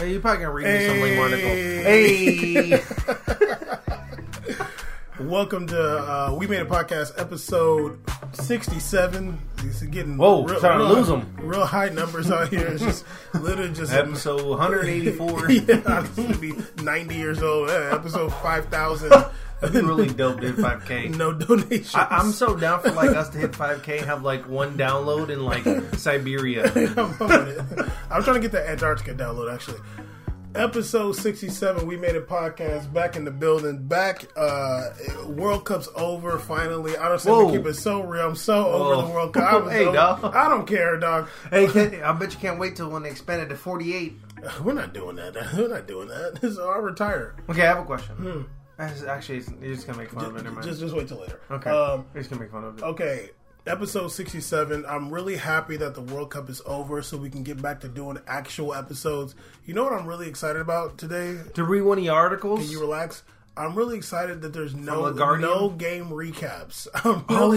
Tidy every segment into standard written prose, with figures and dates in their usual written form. Hey, you probably gonna read me something Monica. Hey, welcome to We Made a Podcast, episode 67. This is getting real high numbers out here. It's just literally just episode 184. Yeah, I used to be 90 years old. Episode 5,000. That'd be really dope to hit 5K. No donations. I'm so down for like us to hit 5K and have like one download in like Siberia. I'm trying to get the Antarctica download actually. Episode 67, We Made a Podcast, back in the building, back, World Cup's over, finally. Honestly, we keep it so real. I'm so over the World Cup. I don't care, dog. Hey, I bet you can't wait till when they expand it to 48. We're not doing that. So I'll retire. Okay, I have a question. Actually, you're just going to make fun of it. Never mind. Just wait till later. Okay. You're just going to make fun of it. Okay. Episode 67. I'm really happy that the World Cup is over so we can get back to doing actual episodes. You know what I'm really excited about today? To read one of the articles? Can you relax? I'm really excited that there's no game recaps. No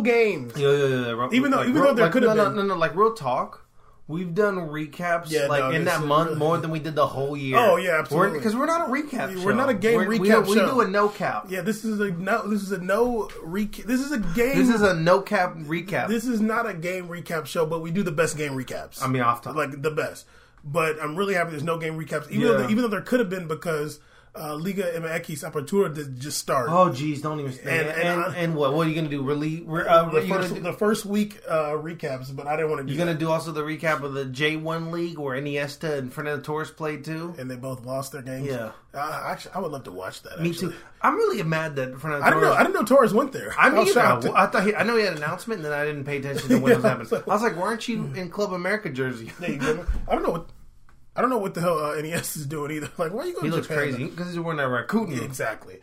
games. Yo. Even though there could have been. Like real talk. We've done recaps in that month more than we did the whole year. Oh yeah, absolutely. Because we're not a recap show. We're not a game recap show. We do a no cap. Yeah, This is a no cap recap. This is not a game recap show, but we do the best game recaps. I mean, off top, like the best. But I'm really happy there's no game recaps. Even though there could have been because Liga MX Apertura did just start. Oh, geez, don't even. And what? What are you going to do? The first week recaps, but I didn't want to do that. You're going to do also the recap of the J1 League where Iniesta and Fernando Torres played too? And they both lost their games? Yeah. Actually, I would love to watch that. Me too. I'm really mad that Fernando Torres. I didn't know Torres went there. I know he had an announcement and then I didn't pay attention to what was happening. So, I was like, why aren't you in Club America jersey? I don't know what the hell NES is doing either. Like, why are you going to Japan? He looks crazy because he's wearing that raccoon. Yeah, exactly.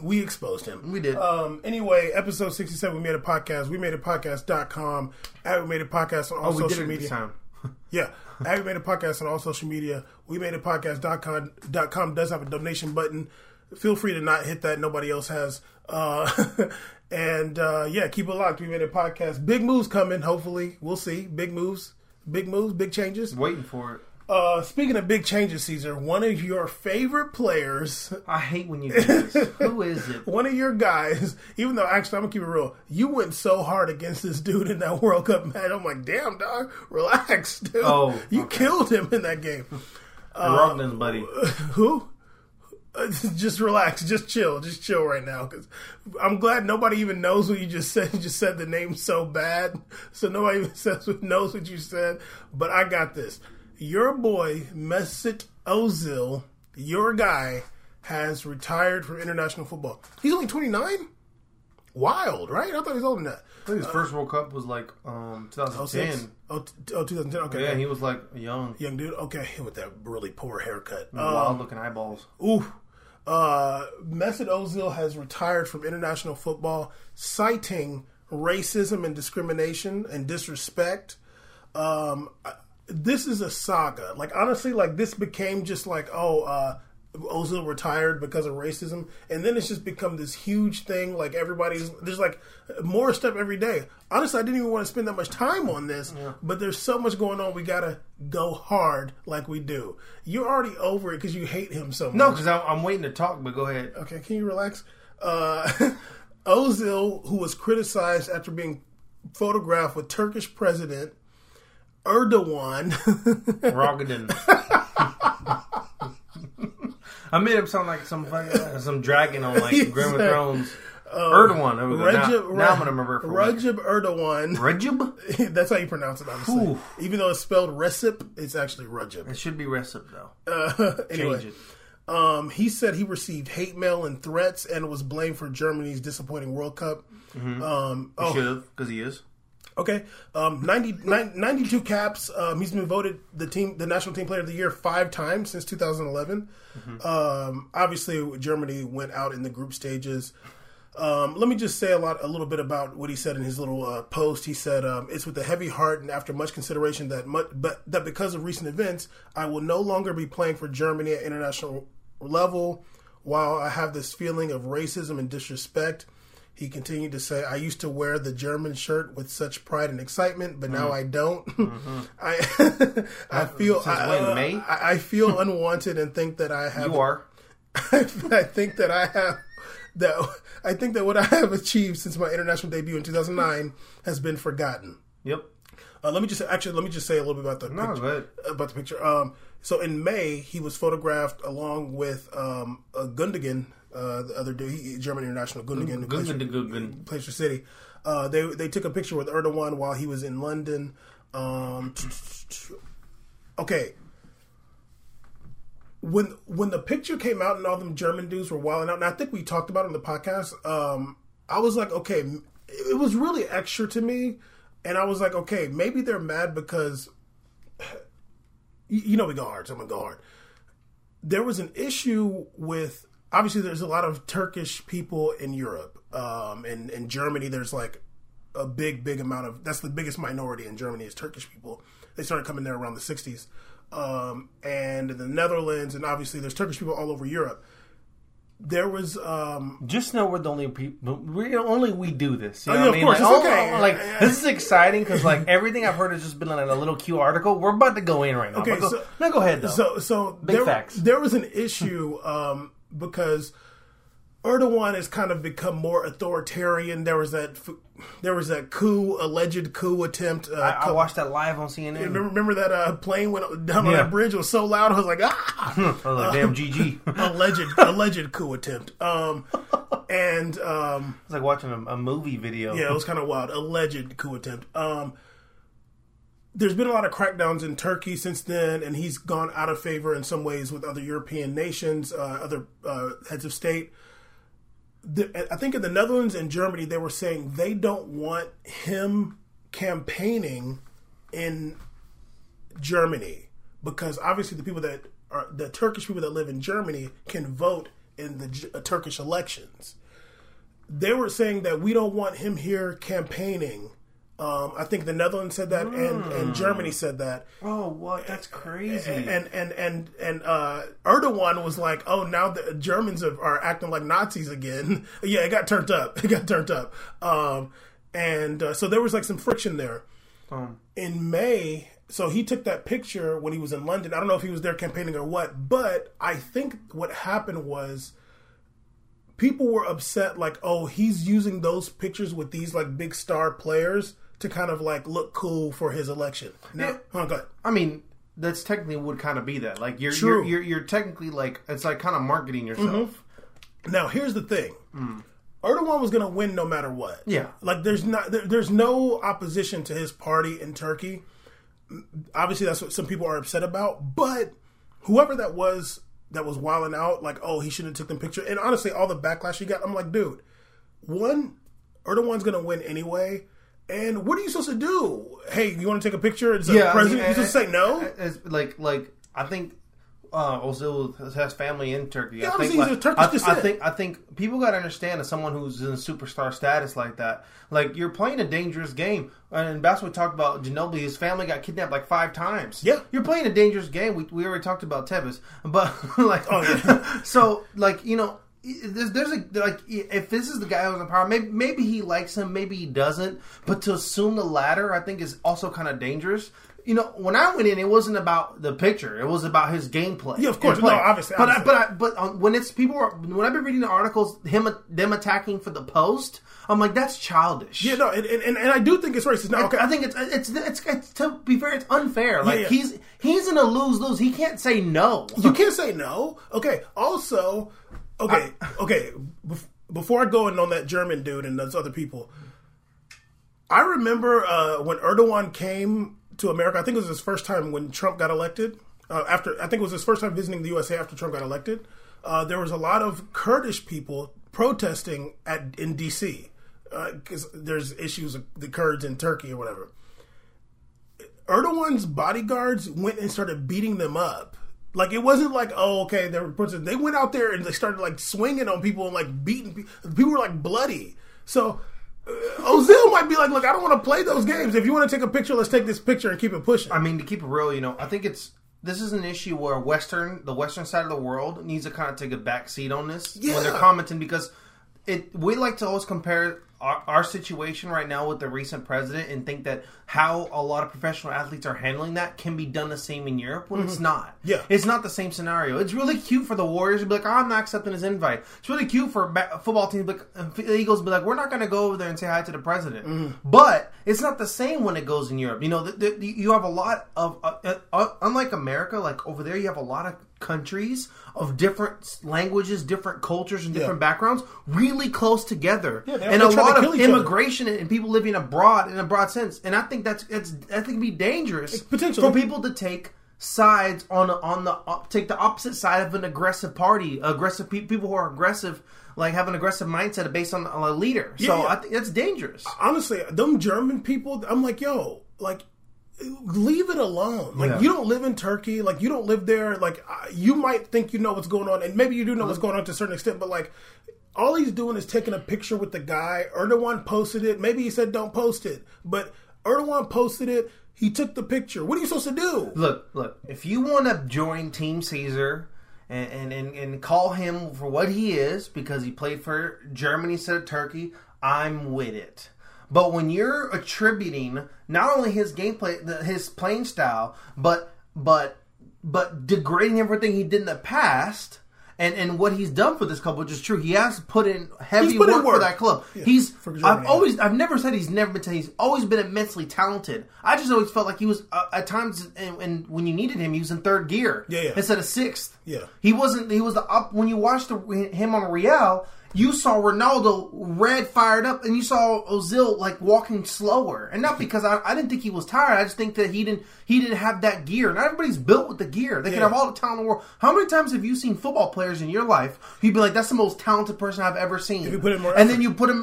We exposed him. We did. Anyway, episode 67, We Made a Podcast. We Made a Podcast.com. We Made a Podcast on all social media. Yeah. We Made a Podcast on all social media. We Made a Podcast.com does have a donation button. Feel free to not hit that. Nobody else has. And keep it locked. We Made a Podcast. Big moves coming, hopefully. We'll see. Big moves, big changes. Waiting for it. Speaking of big changes, Caesar, one of your favorite players... I hate when you do this. Who is it? One of your guys, even though, actually, I'm going to keep it real, you went so hard against this dude in that World Cup match. I'm like, damn, dog, relax, dude. You killed him in that game. Robin's buddy. Who? Just relax. Just chill. Just chill right now. 'Cause I'm glad nobody even knows what you just said. You just said the name so bad, so nobody even knows what you said. But I got this. Your boy, Mesut Ozil, your guy, has retired from international football. He's only 29? Wild, right? I thought he was older than that. I think his first World Cup was like 2010. 2010, okay. Yeah, he was like young. Young dude, okay. With that really poor haircut. Wild-looking eyeballs. Oof. Mesut Ozil has retired from international football, citing racism and discrimination and disrespect. This is a saga. Like, honestly, like, this became just like, Ozil retired because of racism. And then it's just become this huge thing. Like, there's like more stuff every day. Honestly, I didn't even want to spend that much time on this, but there's so much going on. We got to go hard like we do. You're already over it because you hate him so much. No, because I'm waiting to talk, but go ahead. Okay, can you relax? Ozil, who was criticized after being photographed with Turkish President Erdoğan. Rogdan. I made him sound like some dragon on like Game of Thrones. Erdoğan. Now I'm going to remember. Recep Erdoğan. Recep? That's how you pronounce it, obviously. Oof. Even though it's spelled Recep, it's actually Recep. It should be Recep, though. Anyway. Change it. He said he received hate mail and threats and was blamed for Germany's disappointing World Cup. Mm-hmm. He should have, because he is. Okay, 92 caps. He's been voted the national team player of the year 5 times since 2011. Mm-hmm. Obviously, Germany went out in the group stages. Let me just say a little bit about what he said in his little post. He said, "It's with a heavy heart and after much consideration that because of recent events, I will no longer be playing for Germany at international level. While I have this feeling of racism and disrespect." He continued to say, I used to wear the German shirt with such pride and excitement, but now I don't. I feel unwanted and think that I have. You are. I think that what I have achieved since my international debut in 2009 has been forgotten. Yep. Let me just say a little bit about the picture. So in May, he was photographed along with Gündoğan. The other dude, German international Gündoğan, who plays for City. They took a picture with Erdogan while he was in London. Okay, when the picture came out and all them German dudes were wilding out, and I think we talked about it on the podcast. I was like, okay, it was really extra to me, and I was like, okay, maybe they're mad because we go hard, so I'm gonna go hard. There was an issue with. Obviously, there's a lot of Turkish people in Europe. In Germany, there's like a big amount of... That's the biggest minority in Germany is Turkish people. They started coming there around the 60s. And in the Netherlands, and obviously there's Turkish people all over Europe. There was... Just know we're the only people... We do this. You know what I mean? Of course. Like, okay. This is exciting because everything I've heard has just been like a little cute article. We're about to go in right now. Okay, go ahead, though. So there was an issue... because Erdogan has kind of become more authoritarian. There was that alleged coup attempt. I watched that live on CNN. Remember that plane went down on that bridge? It was so loud. I was like, ah! I was like, damn, GG. alleged coup attempt. It was like watching a movie video. Yeah, it was kind of wild. Alleged coup attempt. There's been a lot of crackdowns in Turkey since then, and he's gone out of favor in some ways with other European nations, other heads of state. I think in the Netherlands and Germany, they were saying they don't want him campaigning in Germany because obviously the people that are the Turkish people that live in Germany can vote in the Turkish elections. They were saying that we don't want him here campaigning. I think the Netherlands said that, and Germany said that. Oh, what? That's crazy. And Erdogan was like, "Oh, now the Germans are acting like Nazis again." Yeah, it got turned up. So there was some friction there. In May, so he took that picture when he was in London. I don't know if he was there campaigning or what, but I think what happened was. People were upset, oh, he's using those pictures with these, big star players to kind of, look cool for his election. Now, go ahead. I mean, that's technically would kind of be that. You're technically, it's kind of marketing yourself. Mm-hmm. Now, here's the thing. Erdogan was going to win no matter what. Yeah. There's no opposition to his party in Turkey. Obviously, that's what some people are upset about. But whoever that was wilding out, oh, he shouldn't have took them picture. And honestly, all the backlash he got, I'm like, dude, one, Erdogan's going to win anyway, and what are you supposed to do? Hey, you want to take a picture? It's like president? You're supposed to say no? I think Ozil has family in Turkey. Yeah, he's of Turkish descent. I think people got to understand as someone who's in superstar status like that, you're playing a dangerous game. And that's what we talked about Ginobili. His family got kidnapped 5 times. Yeah. You're playing a dangerous game. We already talked about Tevez. But, so, if this is the guy who's in power, maybe he likes him, maybe he doesn't. But to assume the latter, I think, is also kind of dangerous. When I went in, it wasn't about the picture. It was about his gameplay. Yeah, of course. No, obviously. When I've been reading the articles, them attacking for the post, I'm like, that's childish. Yeah, no, and I do think it's racist. No, okay. I think it's to be fair, it's unfair. He's in a lose-lose. He can't say no. You can't say no. Okay. Also, before I go in on that German dude and those other people, I remember when Erdogan came to America. I think it was his first time when Trump got elected. I think it was his first time visiting the USA after Trump got elected. There was a lot of Kurdish people protesting in D.C. because there's issues of the Kurds in Turkey or whatever. Erdogan's bodyguards went and started beating them up. It wasn't they were protesting. They went out there and they started swinging on people and beating people. People were bloody. So Ozil might be look, I don't want to play those games. If you want to take a picture, let's take this picture and keep it pushing. I mean, to keep it real, I think this is an issue where the Western side of the world needs to kind of take a back seat on this when they're commenting because we like to always compare our situation right now with the recent president and think that how a lot of professional athletes are handling that can be done the same in Europe when it's not. Yeah. It's not the same scenario. It's really cute for the Warriors to be like, oh, I'm not accepting his invite. It's really cute for football teams like the Eagles to be like, we're not going to go over there and say hi to the president. But it's not the same when it goes in Europe. You know, you have a lot of, unlike America, like over there you have a lot of countries of different languages, different cultures, and different backgrounds really close together. Yeah, and a lot of immigration and people living abroad in a broad sense. And I think that can be dangerous for people to take sides take the opposite side of an aggressive party, people who are aggressive, like have an aggressive mindset based on a leader. I think that's dangerous. Honestly, them German people, I'm like, yo, like, leave it alone. Like, you don't live in Turkey. Like, you don't live there. Like, you might think you know what's going on, and maybe you do know what's going on to a certain extent, but, like, all he's doing is taking a picture with the guy. Erdogan posted it. Maybe he said don't post it, but Erdogan posted it. He took the picture. What are you supposed to do? Look, if you want to join Team Caesar and call him for what he is, because he played for Germany instead of Turkey, I'm with it. But when you're attributing not only his gameplay, his playing style, but degrading everything he did in the past and what he's done for this club, which is true, he has put in heavy work for that club. Yeah, I've never said he's never been talented. He's always been immensely talented. I just always felt like he was at times, and when you needed him, he was in third gear instead of sixth. Yeah, he wasn't. He was the up when you watched him on Real. You saw Ronaldo red fired up, and you saw Ozil like walking slower, and not because I didn't think he was tired. I just think that he didn't have that gear. Not everybody's built with the gear. They can have all the talent in the world. How many times have you seen football players in your life? You'd be like, that's the most talented person I've ever seen. If you put in more effort. And then you put him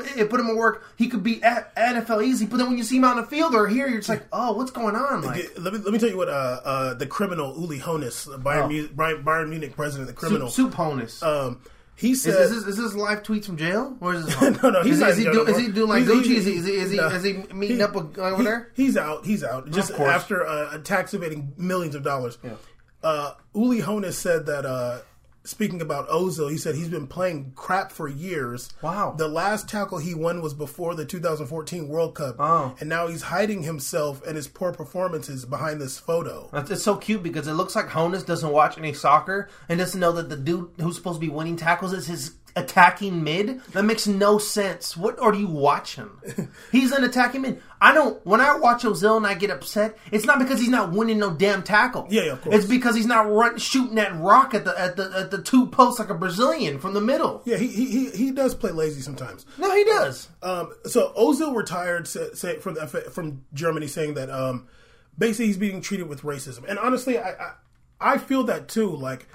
in work. He could be at NFL easy, but then when you see him out on the field or here, you're just like, oh, what's going on? Like, let me tell you what the criminal Uli Hoeneß, Bayern Munich president, the criminal Soup Hoeneß. He said, "Is this live tweets from jail, or is this home?" No, he's not. Is he doing like Gucci? Is he meeting up over there? He's out. Just after tax evading millions of dollars. Yeah. Uli Hoeneß said that. Speaking about Ozil, he said he's been playing crap for years. Wow. The last tackle he won was before the 2014 World Cup. Oh. And now he's hiding himself and his poor performances behind this photo. It's so cute because it looks like Hoeneß doesn't watch any soccer and doesn't know that the dude who's supposed to be winning tackles is his attacking mid. That makes no sense. What? Or do you watch him? He's an attacking mid. I don't. When I watch Ozil and I get upset, it's not because he's not winning no damn tackle. Yeah, of course. It's because he's not shooting that rock at the two posts like a Brazilian from the middle. Yeah, he does play lazy sometimes. No, he does. So Ozil retired from Germany, saying that basically he's being treated with racism. And honestly, I feel that too. Like,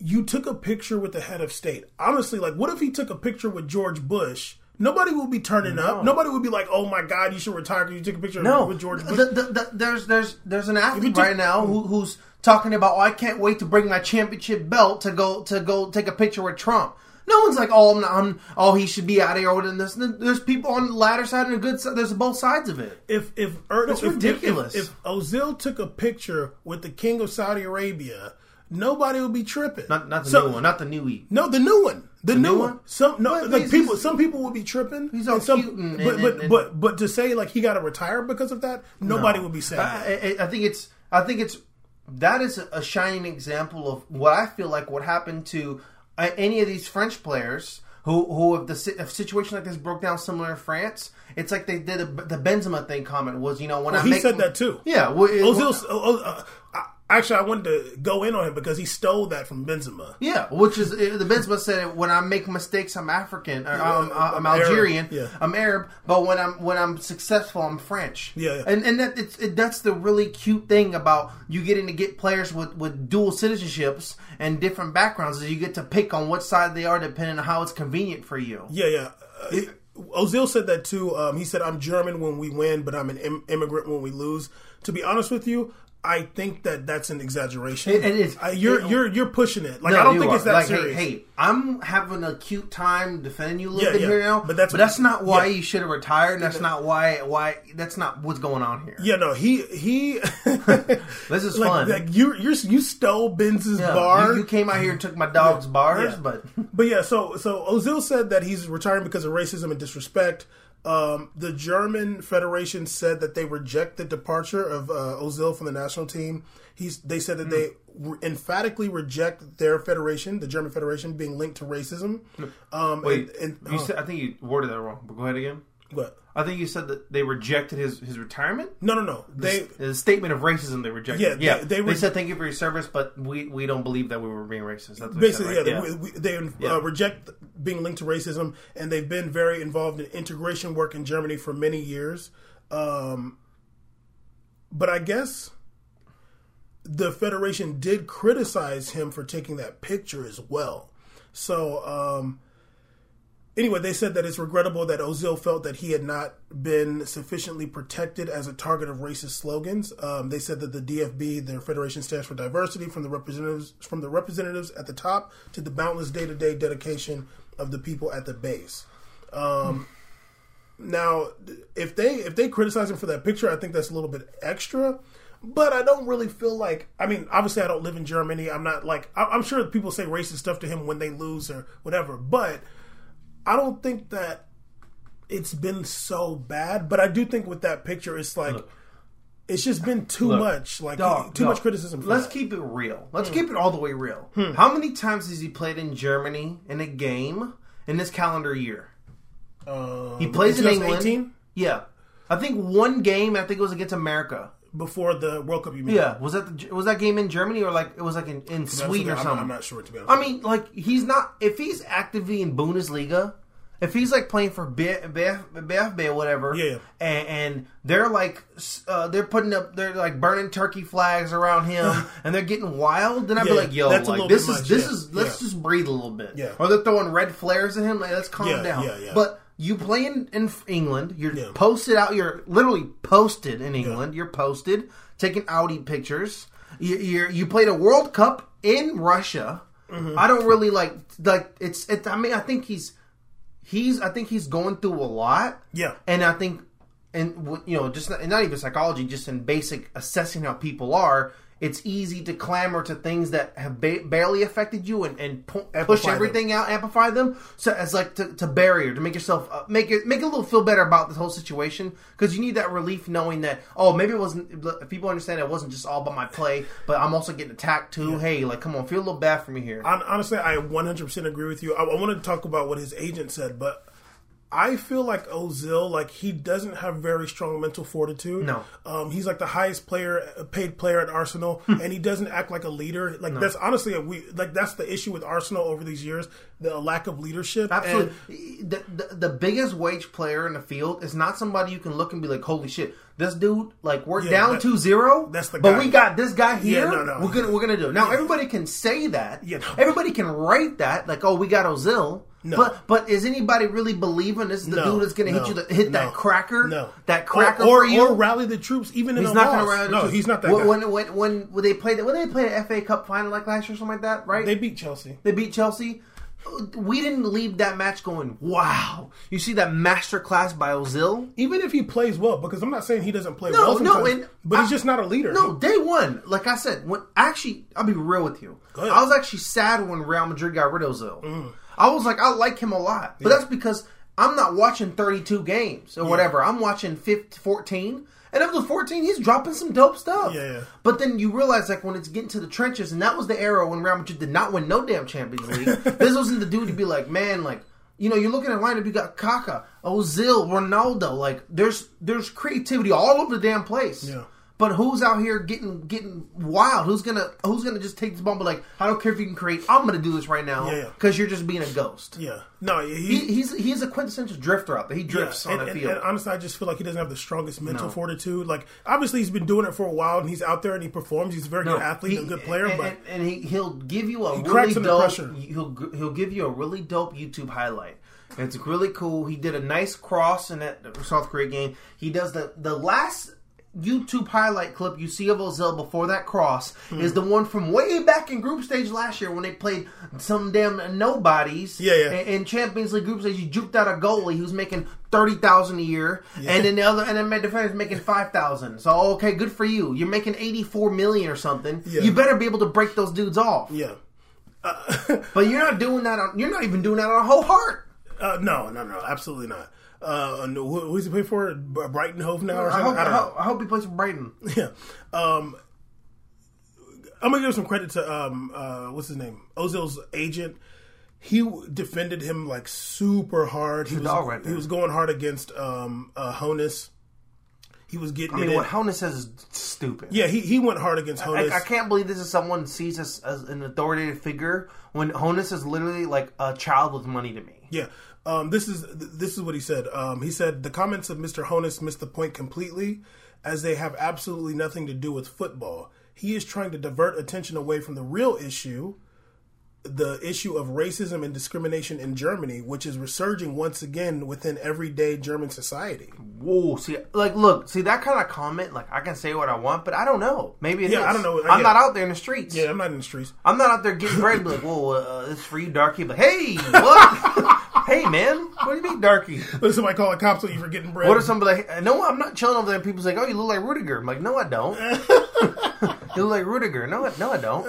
you took a picture with the head of state. Honestly, like, what if he took a picture with George Bush? Nobody will be turning up. Nobody would be like, "Oh my God, you should retire because you took a picture with George Bush." There's an athlete right now who's talking about, "Oh, I can't wait to bring my championship belt to go take a picture with Trump." No one's like, "Oh, he should be out of here." Or this. There's people on the latter side and the good side. There's both sides of it. It's ridiculous. If Ozil took a picture with the King of Saudi Arabia, nobody would be tripping. Not the new one. The new one. Some people would be tripping. He's all cute. But to say like he got to retire because of that, nobody would be saying. I think that is a shining example of what I feel like what happened to any of these French players who if a situation like this broke down similar in France. It's like they did the Benzema thing. Comment was, you know, when he said that too. Yeah, Ozil. Actually, I wanted to go in on him because he stole that from Benzema. Yeah, which is the Benzema said, "When I make mistakes, I'm African. I'm Algerian. Arab. Yeah. I'm Arab. But when I'm successful, I'm French." Yeah, yeah. And that's the really cute thing about you getting to get players with dual citizenships and different backgrounds is you get to pick on what side they are depending on how it's convenient for you. Yeah, yeah. Ozil said that too. He said, "I'm German when we win, but I'm an immigrant when we lose." To be honest with you, I think that that's an exaggeration. It is. You're pushing it. Like, no, I don't think it's that serious. Hey, I'm having a cute time defending you a little bit here now. But that's not why you should have retired. And that's not why that's not what's going on here. Yeah, no, he this is like, fun. Like you stole Benz's bar. You came out here and took my dog's bars, but yeah. So Ozil said that he's retiring because of racism and disrespect. The German Federation said that they reject the departure of Ozil from the national team. They said that they emphatically reject their federation, the German Federation, being linked to racism. Wait, you said, I think you worded that wrong, but go ahead again. What? I think you said that they rejected his retirement? No. The statement of racism they rejected. Yeah. They said, thank you for your service, but we don't believe that we were being racist. That's what basically, said, right? They reject being linked to racism, and they've been very involved in integration work in Germany for many years. But I guess the Federation did criticize him for taking that picture as well. So... Anyway, they said that it's regrettable that Ozil felt that he had not been sufficiently protected as a target of racist slogans. They said that the DFB, their federation, stands for diversity from the representatives at the top to the boundless day-to-day dedication of the people at the base. Now, if they criticize him for that picture, I think that's a little bit extra. But I don't really feel like... I mean, obviously, I don't live in Germany. I'm not like... I'm sure people say racist stuff to him when they lose or whatever, but... I don't think that it's been so bad, but I do think with that picture, it's like it's just been too much, like too much criticism. Let's keep it real. Let's keep it all the way real. How many times has he played in Germany in a game in this calendar year? He plays in England. 18? Yeah, I think one game. I think it was against America. Before the World Cup, you mean? Yeah, was that game in Germany or like it was like in Sweden or something? I'm not sure, to be honest. I mean, like he's not if he's actively in Bundesliga, if he's like playing for BFB or whatever, and they're like they're like burning turkey flags around him and they're getting wild, then I'd be like, yo, like this is let's just breathe a little bit, or they're throwing red flares at him, like let's calm down, but. You play in England. You're posted out. You're literally posted in England. You're posted, taking Audi pictures. You played a World Cup in Russia. Mm-hmm. I don't really like it's. It, I mean, I think he's. I think he's going through a lot. Yeah, and I think, and you know, just not even psychology, just in basic assessing how people are. It's easy to clamor to things that have barely affected you and push everything out, amplify them. So as like to barrier, to make yourself make a little feel better about this whole situation, because you need that relief knowing that maybe it wasn't. People understand it wasn't just all about my play, but I'm also getting attacked too. Yeah. Hey, like come on, feel a little bad for me here. Honestly, I 100% agree with you. I wanted to talk about what his agent said, but. I feel like Ozil, like he doesn't have very strong mental fortitude. No, he's like the highest paid player at Arsenal, and he doesn't act like a leader. Like that's honestly, that's the issue with Arsenal over these years: the lack of leadership. Absolutely, and the biggest wage player in the field is not somebody you can look and be like, "Holy shit, this dude!" Like we're down 2-0. That's the guy. But we got this guy here. Yeah, no. We're gonna do it. Now everybody can say that. Yeah, no. Everybody can rate that. Like, oh, we got Ozil. No. But is anybody really believing this is the dude that's going to hit you that cracker? No. That cracker or for you? Or rally the troops even in a loss. He's not going to rally the troops. No, he's not that guy. When they played an FA Cup final like last year or something like that, right? They beat Chelsea. We didn't leave that match going, wow. You see that masterclass by Ozil? Even if he plays well, because I'm not saying he doesn't play well sometimes, but he's just not a leader. No, day one, like I said, I'll be real with you. Go ahead. I was actually sad when Real Madrid got rid of Ozil. I was like, I like him a lot. But that's because I'm not watching 32 games or whatever. I'm watching 14. And of the 14, he's dropping some dope stuff. Yeah. But then you realize, like, when it's getting to the trenches, and that was the era when Real Madrid did not win no damn Champions League. This wasn't the dude to be like, man, like, you know, you're looking at a lineup, you got Kaká, Ozil, Ronaldo. Like, there's creativity all over the damn place. Yeah. But who's out here getting wild? Who's gonna just take this ball and be like, I don't care if you can create. I'm gonna do this right now because you're just being a ghost. Yeah, no, he's a quintessential drifter out there. He drifts on the field. And honestly, I just feel like he doesn't have the strongest mental fortitude. Like obviously, he's been doing it for a while, and he's out there and he performs. He's a very good athlete, and a good player. He'll give you a really dope YouTube highlight. It's really cool. He did a nice cross in that South Korea game. He does the last. YouTube highlight clip you see of Ozil before that cross is the one from way back in group stage last year when they played some damn nobodies in Champions League group stage. You juked out a goalie who's making $30,000 a year, and then the other, and then my defender's making $5,000. So okay, good for you. You're making $84 million or something. Yeah. You better be able to break those dudes off. Yeah, but you're not doing that. You're not even doing that on a whole heart. No, absolutely not. Who's he play for? Brighton Hove now? Or something? I hope he plays for Brighton. Yeah. I'm going to give some credit to, what's his name? Ozil's agent. He defended him like super hard. He was going hard against Hoeneß. He was getting what Hoeneß says is stupid. Yeah, he went hard against Hoeneß. I can't believe this is someone sees us as an authoritative figure when Hoeneß is literally like a child with money to me. Yeah. This is what he said. He said, the comments of Mr. Hoeneß missed the point completely, as they have absolutely nothing to do with football. He is trying to divert attention away from the real issue, the issue of racism and discrimination in Germany, which is resurging once again within everyday German society. Whoa, see, that kind of comment, like, I can say what I want, but I don't know. Maybe it is. I don't know. I'm not out there in the streets. Yeah, I'm not in the streets. I'm not out there getting bread, like, whoa, it's for you, darky. But hey, what? Hey, man, what do you mean, darky? Does somebody call the cops on you for getting bread? What are somebody like, no, I'm not chilling over there. People say, oh, you look like Rudiger. I'm like, no, I don't. You look like Rudiger. No, I don't.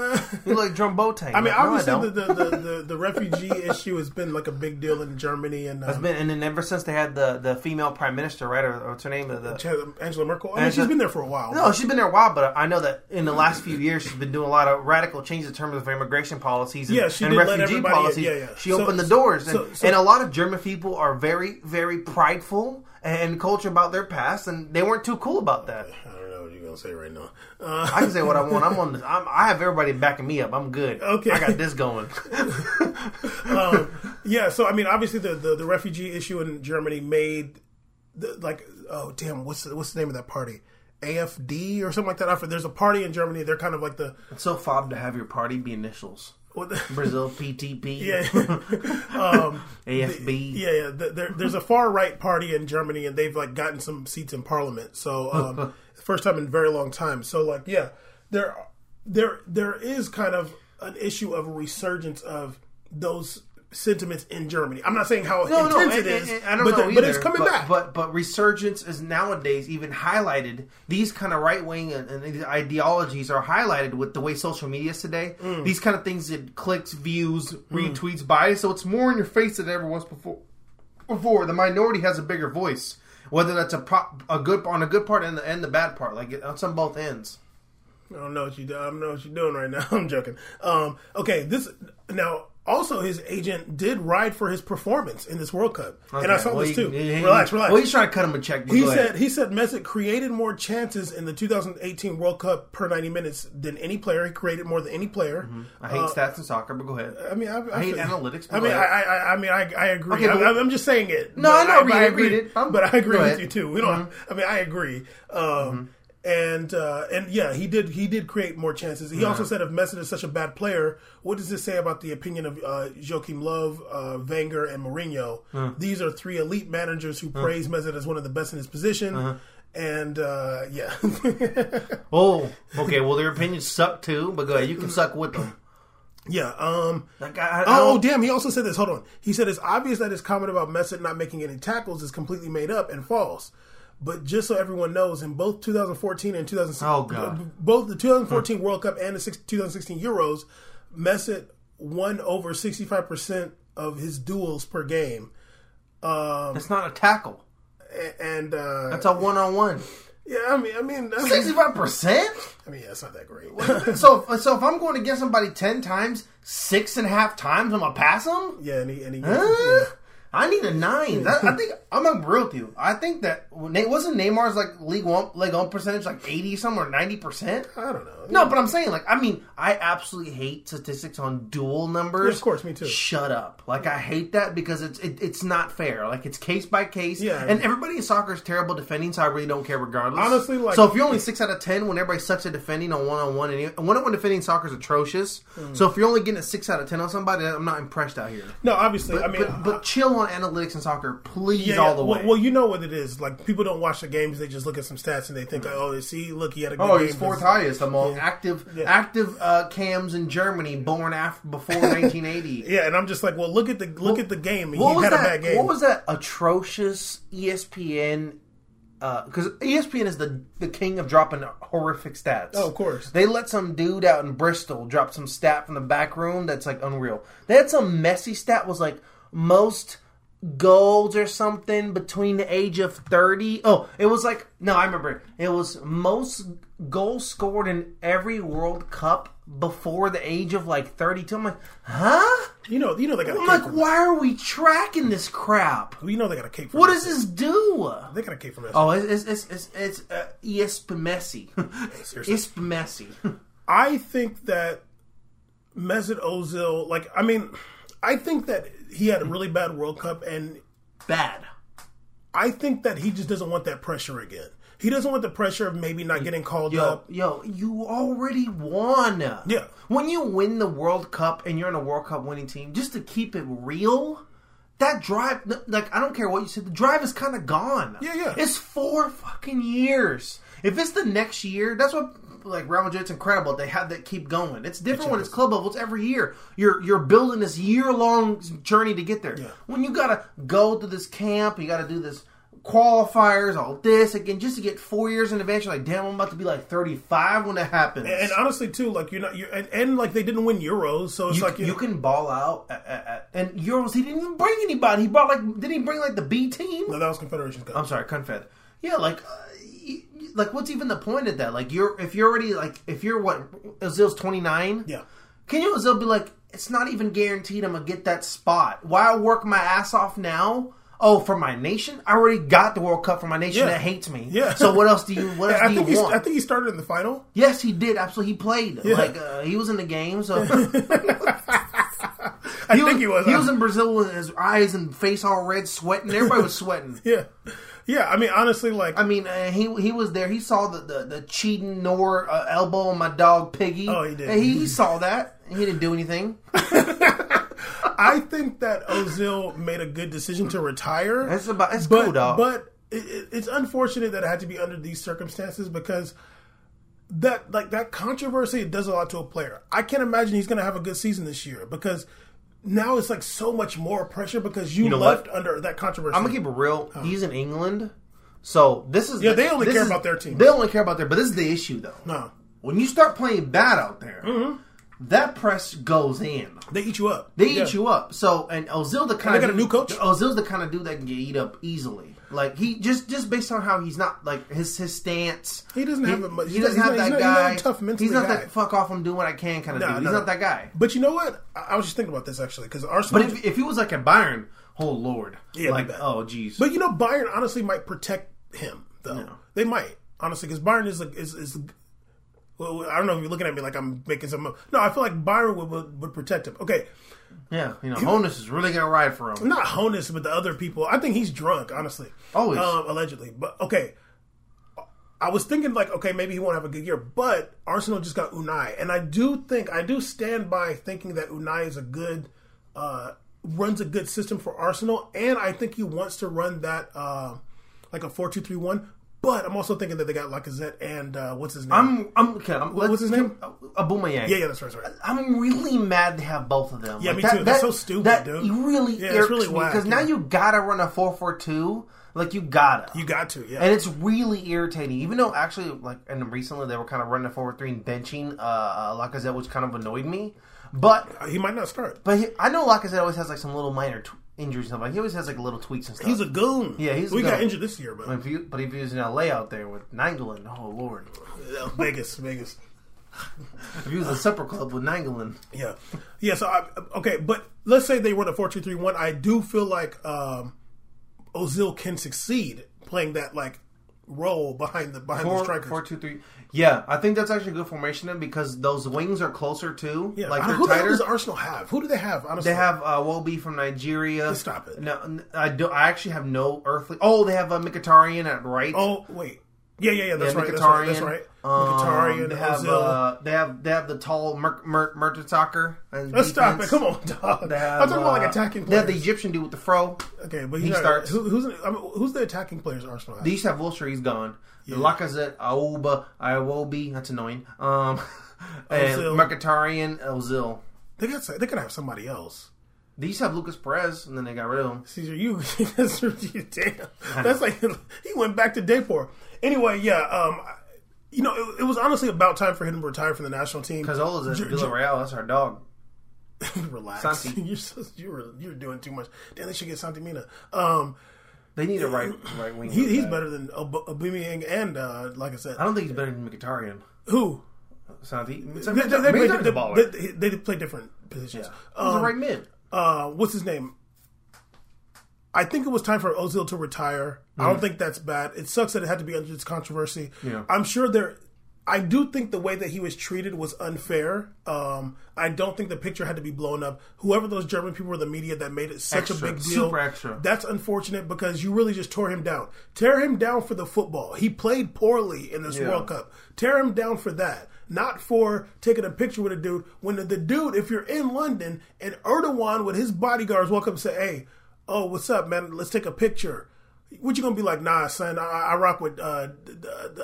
You look like John Boateng. I mean, like, obviously, no, I don't. The refugee issue has been like a big deal in Germany. And it's been, and then ever since they had the female prime minister, right? Or what's her name? Angela Merkel. I mean, she's been there for a while. No, she's been there a while, but I know that in the last few years, she's been doing a lot of radical changes in terms of immigration policies and refugee policies. Yeah. She opened the doors. And a lot of German people are very, very prideful and cultured about their past, and they weren't too cool about that. Say right now, I can say what I want. I'm on this. I have everybody backing me up. I'm good. Okay, I got this going. Yeah. So I mean, obviously, the refugee issue in Germany made what's the name of that party? AfD or something like that. There's a party in Germany. They're kind of like the. It's so fob to have your party be initials. Brazil PTP. Yeah. AFB. There's a far right party in Germany, and they've like gotten some seats in parliament. So. First time in a very long time. So, like, yeah, there is kind of an issue of a resurgence of those sentiments in Germany. I'm not saying how intense it is, but it's coming back. But resurgence is nowadays even highlighted. These kind of right-wing and these ideologies are highlighted with the way social media is today. These kind of things, it clicks, views, retweets, buys. So it's more in your face than it ever was before. The minority has a bigger voice. Whether that's a good part and the bad part, like it's on both ends. I don't know what you're doing right now. I'm joking. Okay, also his agent did ride for his performance in this World Cup, and I saw this too. Relax. Well, he's trying to cut him a check. He said Mesut created more chances in the 2018 World Cup per 90 minutes than any player. He created more than any player. I hate stats in soccer, but go ahead. I mean, I hate analytics. But I agree. Okay, I'm just saying it. No, I agree. But I agree with you too. We don't. I mean, I agree. And yeah, he did create more chances. He also said, if Mesut is such a bad player, what does this say about the opinion of Joachim Löw, Wenger, and Mourinho? These are three elite managers who praise Mesut as one of the best in his position. And yeah. Oh, okay. Well, their opinions suck too, but go ahead. You can suck with them. Yeah. Damn. He also said this. Hold on. He said it's obvious that his comment about Mesut not making any tackles is completely made up and false. But just so everyone knows, in both 2014 and 2016, both the 2014 World Cup and the 2016 Euros, Mesut won over 65% of his duels per game. That's not a tackle, and that's a one-on-one. Yeah, I mean 65%. I mean, yeah, it's not that great. so if I'm going to get somebody 10 times, 6.5 times, I'm gonna pass them. Yeah, and he. I need a 9. I think I'm going to agree with you. I think that wasn't Neymar's like leg one percentage like 80 something or 90%. I don't know. No, but I'm saying I absolutely hate statistics on dual numbers. Yeah, of course, me too. Shut up. Like I hate that because it's not fair. Like it's case by case. Yeah. And everybody in soccer is terrible defending, so I really don't care regardless. Honestly, like so if you're only 6 out of 10 when everybody sucks at defending on 1-on-1 and 1-on-1 defending soccer is atrocious. So if you're only getting a 6 out of 10 on somebody, I'm not impressed out here. No, obviously, but chill on. on analytics in soccer, please, all the way. Well, you know what it is. Like, people don't watch the games. They just look at some stats and they think, oh, see, look, he had a good game. Oh, he's fourth highest among active cams in Germany born before 1980. Yeah, and I'm just like, well, look at the game. And he had a bad game. What was that atrocious ESPN? Because ESPN is the king of dropping horrific stats. Oh, of course. They let some dude out in Bristol drop some stat from the back room that's, like, unreal. They had some messy stat was, like, most goals or something between the age of 30. Oh, it was, like, no, I remember it. It was most goals scored in every World Cup before the age of, like, 32. I'm like, huh? You know they got a cake. I'm like, why are we tracking this crap? Well, you know they got a cake for What does this do? They got a cake for Messi. Oh, it's ESP Messi. ESP Messi. I think that Mesut Ozil, like, I mean, I think that he had a really bad World Cup and... Bad. I think that he just doesn't want that pressure again. He doesn't want the pressure of maybe not getting called up. Yo, you already won. Yeah. When you win the World Cup and you're in a World Cup winning team, just to keep it real, that drive, like, I don't care what you said, the drive is kind of gone. Yeah. It's 4 fucking years. If it's the next year, that's what... Like, Real Madrid's incredible. They have that keep going. It's different when it's club level. It's every year. You're building this year-long journey to get there. Yeah. When you got to go through this camp, you got to do this qualifiers, all this, again, just to get 4 years in advance, you're like, damn, I'm about to be like 35 when that happens. And honestly, too, like, you're like, they didn't win Euros, so it's like... You can ball out and Euros, he didn't even bring anybody. He brought, like, didn't he bring, like, the B team? No, that was Confederations Cup. I'm sorry, Confed. Yeah, like... Like, what's even the point of that? Like, if you're Ozil's 29? Yeah. Can you Ozil be like, it's not even guaranteed I'm going to get that spot. Why work my ass off now? Oh, for my nation? I already got the World Cup for my nation that hates me. Yeah. So what else do you want? I think he started in the final. Yes, he did. Absolutely. He played. Yeah. Like, he was in the game, so... I think he was. He was in Brazil with his eyes and face all red, sweating. Everybody was sweating. Yeah, I mean, honestly, like... I mean, he was there. He saw the cheating Noor elbow on my dog, Piggy. Oh, he did. And he saw that. He didn't do anything. I think that Ozil made a good decision to retire. It's cool, dog. But it's unfortunate that it had to be under these circumstances because... That controversy, it does a lot to a player. I can't imagine he's going to have a good season this year because now it's like so much more pressure because you left under that controversy. I'm going to keep it real. Oh. He's in England. So this is... Yeah, they only care about their team. They only care about their... But this is the issue, though. No. When you start playing bad out there, that press goes in. They eat you up. So, and Ozil, the kind of... They got a new coach? Ozil's the kind of dude that can get eat up easily. Like, he just based on how he's not, like, his stance. He doesn't have much. He's not that guy. He's not a tough mental guy. He's not that fuck off, I'm doing what I can kind of dude. He's not that guy. But you know what? I was just thinking about this, actually, because Arsenal... But if he was, like, at Bayern, oh, Lord. Yeah, like, oh, jeez. But, you know, Bayern, honestly, might protect him, though. No. They might, honestly, because Bayern is well, I don't know if you're looking at me like I'm making something up. No, I feel like Byron would protect him. Okay. Yeah, Hoeneß is really going to ride for him. Not Hoeneß, but the other people. I think he's drunk, honestly. Always. Allegedly. But, okay, I was thinking, like, okay, maybe he won't have a good year, but Arsenal just got Unai. And I do stand by thinking that Unai is a good, runs a good system for Arsenal, and I think he wants to run that, like a 4-2-3-1. But I'm also thinking that they got Lacazette and what's his name? What's his name? Aubameyang. Yeah, that's right. I'm really mad to have both of them. Yeah, like, me too. That's so stupid, dude. It really irks me because now you gotta run a 4-4-2. Like, you gotta. You got to. Yeah. And it's really irritating. Even though actually, like, and recently they were kind of running a 4-4-3 and benching Lacazette, which kind of annoyed me. But he might not start. But I know Lacazette always has like some little minor injuries and stuff. Like, he always has like little tweaks and stuff. He's a goon. Yeah, he's a goon. We got injured this year, but if he was in LA out there with Nainggolan, oh Lord, Vegas. If he was a supper club with Nainggolan, yeah. So okay, but let's say they run a 4-2-3-1. I do feel like Ozil can succeed playing that like role behind the strikers. 4-2-3. Yeah, I think that's actually a good formation then because those wings are closer too. Yeah, like they're tighter. Who does Arsenal have? Who do they have? Honestly, they have Wobie from Nigeria. Just stop it. No, I actually have no earthly. Oh, they have Mkhitaryan at right. Oh wait, Yeah, that's right. Mkhitaryan. That's right. Mkhitaryan, they have Ozil. They have the tall Mertensacker. Let's stop it. Come on, dog. Have, I'm talking about like attacking players. They have the Egyptian dude with the fro. Okay, but he starts. Who's the attacking players Arsenal has? They used to have Wilshere. He's gone. Yeah. Lacazette, Iwobi. That's annoying. And Mkhitaryan, Ozil. They could have somebody else. They used to have Lucas Perez, and then they got rid of him. Cesar, damn. That's like he went back to Depor. Anyway, yeah, it was honestly about time for him to retire from the national team. Cazorla's at Villarreal. That's our dog. Relax, Santi. You're doing too much. Damn, they should get Santi Mina. They need a right wing. He's better than Aubameyang, and like I said, I don't think he's better than Mkhitaryan. Who? Santi. They play different positions. Yeah. He's a right mid. What's his name? I think it was time for Ozil to retire. Mm. I don't think that's bad. It sucks that it had to be under this controversy. Yeah. I'm sure I do think the way that he was treated was unfair. I don't think the picture had to be blown up. Whoever those German people were, the media that made it such a big deal. Super extra. That's unfortunate because you really just tore him down. Tear him down for the football. He played poorly in this World Cup. Tear him down for that. Not for taking a picture with a dude. When the dude, if you're in London, and Erdogan with his bodyguards walk up and say, hey, oh, what's up, man? Let's take a picture. What you going to be like, nah, son, I rock with the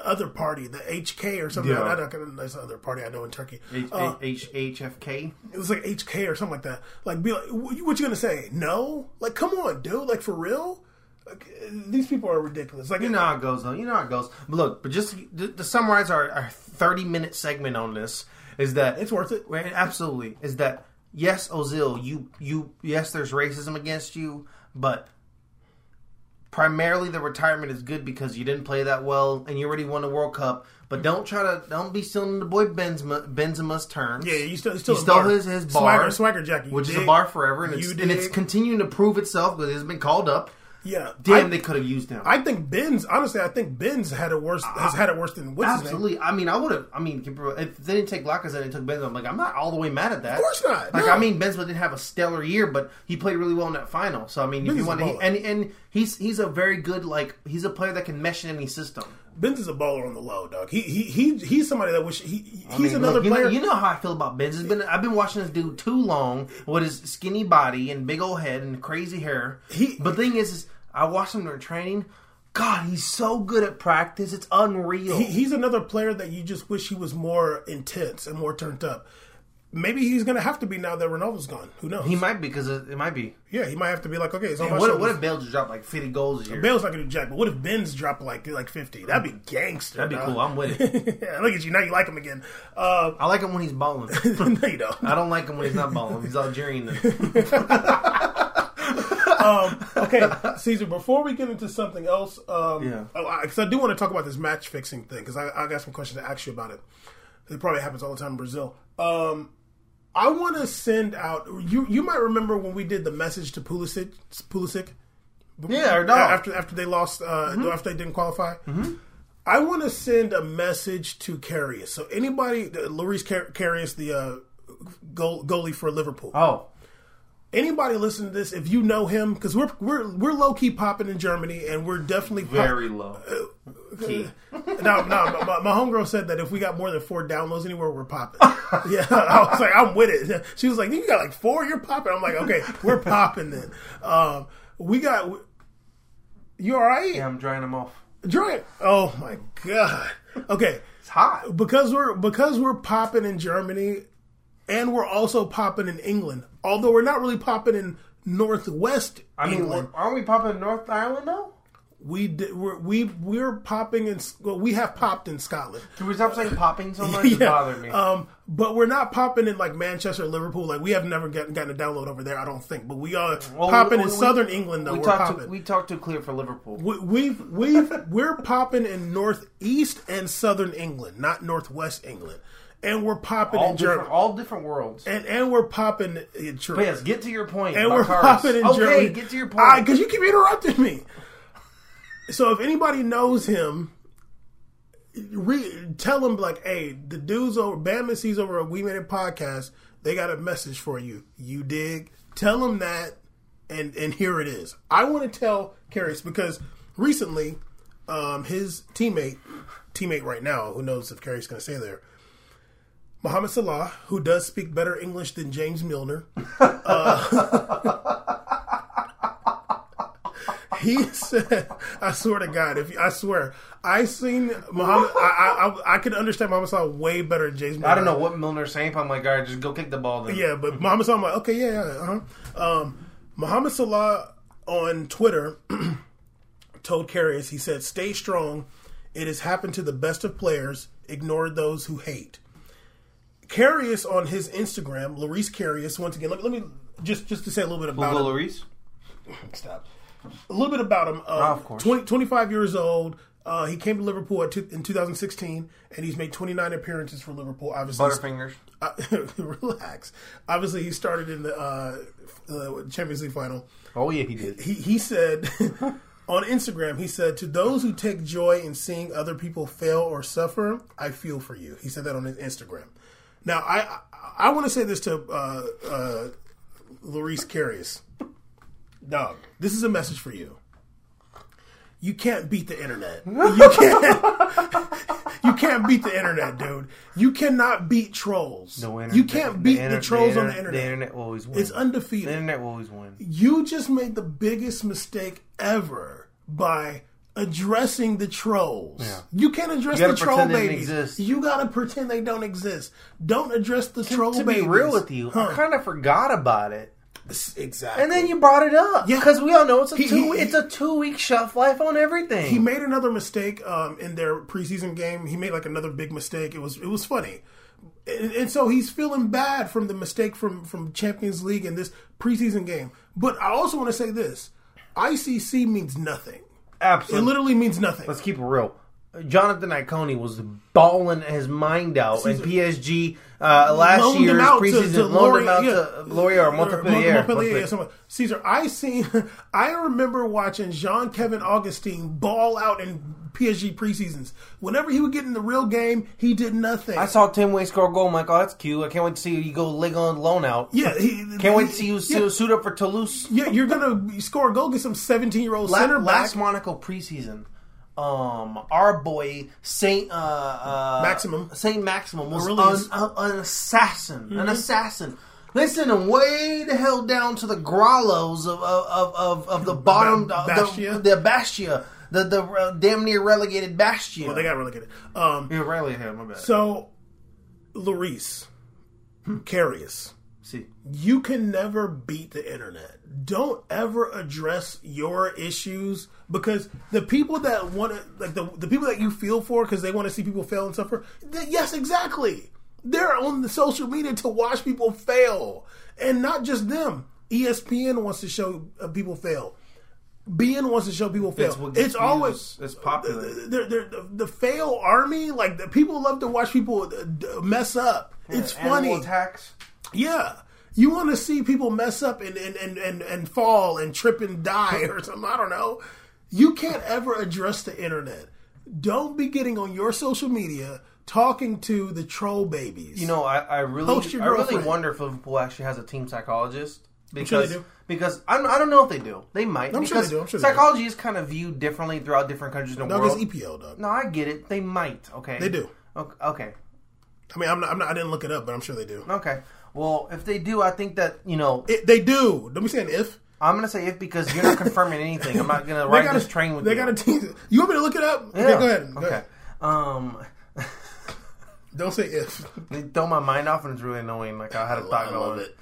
other party, the HK or something like that. That's the other party I know in Turkey. HFK? It was like HK or something like that. Like, be like, what you going to say? No? Like, come on, dude. Like, for real? Like, these people are ridiculous. Like, you know how it goes, though. You know how it goes. But look, just to summarize our 30-minute segment on this is that... It's worth it. Absolutely. Is that... Yes, Ozil, yes, there's racism against you, but primarily the retirement is good because you didn't play that well and you already won the World Cup. But don't be stealing the boy Benzema's terms. Yeah, you stole his bar, swagger jacket, which is a bar forever, and it's continuing to prove itself because it's been called up. Yeah, damn, they could have used him. I think Benz has had it worse than Woods. Absolutely. Name. I mean, if they didn't take Lacazette and took Benzema, I'm like, I'm not all the way mad at that. Of course not. Like, no. I mean, Benzema didn't have a stellar year, but he played really well in that final. So I mean, if you want, and he's a very good, like, he's a player that can mesh in any system. Benz is a baller on the low, dog. He's somebody that another player. You know how I feel about Benz. I've been watching this dude too long with his skinny body and big old head and crazy hair. But the thing is I watched him during training. God, he's so good at practice. It's unreal. He's another player that you just wish he was more intense and more turned up. Maybe he's going to have to be now that Ronaldo's gone. Who knows? He might be because it might be. Yeah, he might have to be like, okay, it's on my shoulders. What if Bale just dropped like 50 goals a year? Bale's not going to do jack, but what if Benz dropped like 50? That'd be gangster. That'd be cool. I'm with it. Yeah, look at you. Now you like him again. I like him when he's balling. No, you don't. I don't like him when he's not balling. He's Algerian then. Okay, Cesar, before we get into something else, because I do want to talk about this match-fixing thing, because I got some questions to ask you about it. It probably happens all the time in Brazil. I want to send out... You might remember when we did the message to Pulisic. Yeah, or no. After they lost, after they didn't qualify. Mm-hmm. I want to send a message to Karius. So anybody... Loris Karius, the goalie for Liverpool. Oh. Anybody listening to this, if you know him... Because we're low-key popping in Germany, and we're definitely... Very low. Key. My homegirl said that if we got more than 4 downloads anywhere, we're popping. Yeah, I was like, I'm with it. She was like, you got like 4, you're popping. I'm like, okay, we're popping then. You all right? Yeah, I'm drying them off. Oh my god. Okay, it's hot because we're popping in Germany, and we're also popping in England. Although we're not really popping in Northwest England. Aren't we popping in North Ireland though? We're popping in... Well, we have popped in Scotland. Can we stop saying popping so much? Yeah. It bothered me. But we're not popping in, like, Manchester or Liverpool. Like, we have never gotten a download over there, I don't think. But we are popping in southern England, though. We talk too clear for Liverpool. We're popping in northeast and southern England, not northwest England. And we're popping in Germany. All different worlds. And we're popping in Germany. Yes, get to your point. And we're popping in Germany. Okay, get to your point. Because you keep interrupting me. So if anybody knows him, tell him, like, hey, the dude's over, Bam and C's over at We Made a Podcast, they got a message for you. You dig? Tell him that, and here it is. I want to tell Karius because recently his teammate right now, who knows if Karius is going to stay there, Muhammad Salah, who does speak better English than James Milner. He said, I swear to God, I seen Muhammad, I could understand Muhammad Salah way better than James Milner. I don't know what Milner's saying, but I'm like, all right, just go kick the ball then. Yeah, but Muhammad Salah, I'm like, okay, Muhammad Salah on Twitter told Karius, he said, stay strong. It has happened to the best of players. Ignore those who hate. Karius on his Instagram, Loris Karius, once again, let me just to say a little bit about him. Loris? Stop. A little bit about him. Of course. 25 years old. He came to Liverpool in 2016, and he's made 29 appearances for Liverpool. Obviously, Butterfingers. Relax. Obviously, he started in the Champions League final. Oh, yeah, he did. He said on Instagram, he said, to those who take joy in seeing other people fail or suffer, I feel for you. He said that on his Instagram. Now, I want to say this to Loris Karius. Dog, this is a message for you. You can't beat the internet. You can't beat the internet, dude. You cannot beat trolls. You can't beat the trolls on the internet. The internet will always win. It's undefeated. The internet will always win. You just made the biggest mistake ever by addressing the trolls. Yeah. You can't address the troll babies. You gotta pretend they don't exist. Don't address the troll babies. To be real with you, I kind of forgot about it. Exactly. And then you brought it up. Yeah. Because we all know it's a 2-week shelf life on everything. He made another mistake in their preseason game. He made another big mistake. It was funny. And so he's feeling bad from the mistake from Champions League in this preseason game. But I also want to say this. ICC means nothing. Absolutely. It literally means nothing. Let's keep it real. Jonathan Iconi was balling his mind out, and PSG last year's preseason loaned him out to Lorient or Montpellier. Caesar, I remember watching Jean-Kevin Augustine ball out in PSG preseasons. Whenever he would get in the real game, he did nothing. I saw Tim Way score a goal. I'm like, oh, that's cute. I can't wait to see you go leg on loan out. Yeah, wait to see you suit up for Toulouse. Yeah, you're gonna score a goal, get some 17-year-old center back. Last Monaco preseason. Our boy Saint Maximum was an assassin. Mm-hmm. An assassin. They sent him way the hell down to the grottos of the bottom, the Bastia, the damn near relegated Bastia. Well, they got relegated. Relegated. My bad. So, Loris Karius. See, you can never beat the internet. Don't ever address your issues, because the people that want to, like the people that you feel for because they want to see people fail and suffer. Yes, exactly. They're on the social media to watch people fail, and not just them. ESPN wants to show people fail. BN wants to show people fail. It's always popular. The fail army, like the people love to watch people mess up. Yeah, it's funny. Attacks. Yeah. You want to see people mess up and fall and trip and die or something. I don't know. You can't ever address the internet. Don't be getting on your social media talking to the troll babies. You know, I really wonder if Liverpool actually has a team psychologist. Because, I'm sure they do. Because I don't know if they do. They might. I'm sure they do. I'm sure psychology is kind of viewed differently throughout different countries in the world. No, it's EPL, Doug. No, I get it. They might. Okay. They do. Okay. I mean, I didn't look it up, but I'm sure they do. Okay. Well, if they do, I think that, you know... they do. Don't be saying if. I'm going to say if because you're not confirming anything. I'm not going to ride this train with you. They got a team. You want me to look it up? Yeah. Okay, go ahead. Okay. Don't say if. They throw my mind off and it's really annoying. Like, I had a thought going. I love it.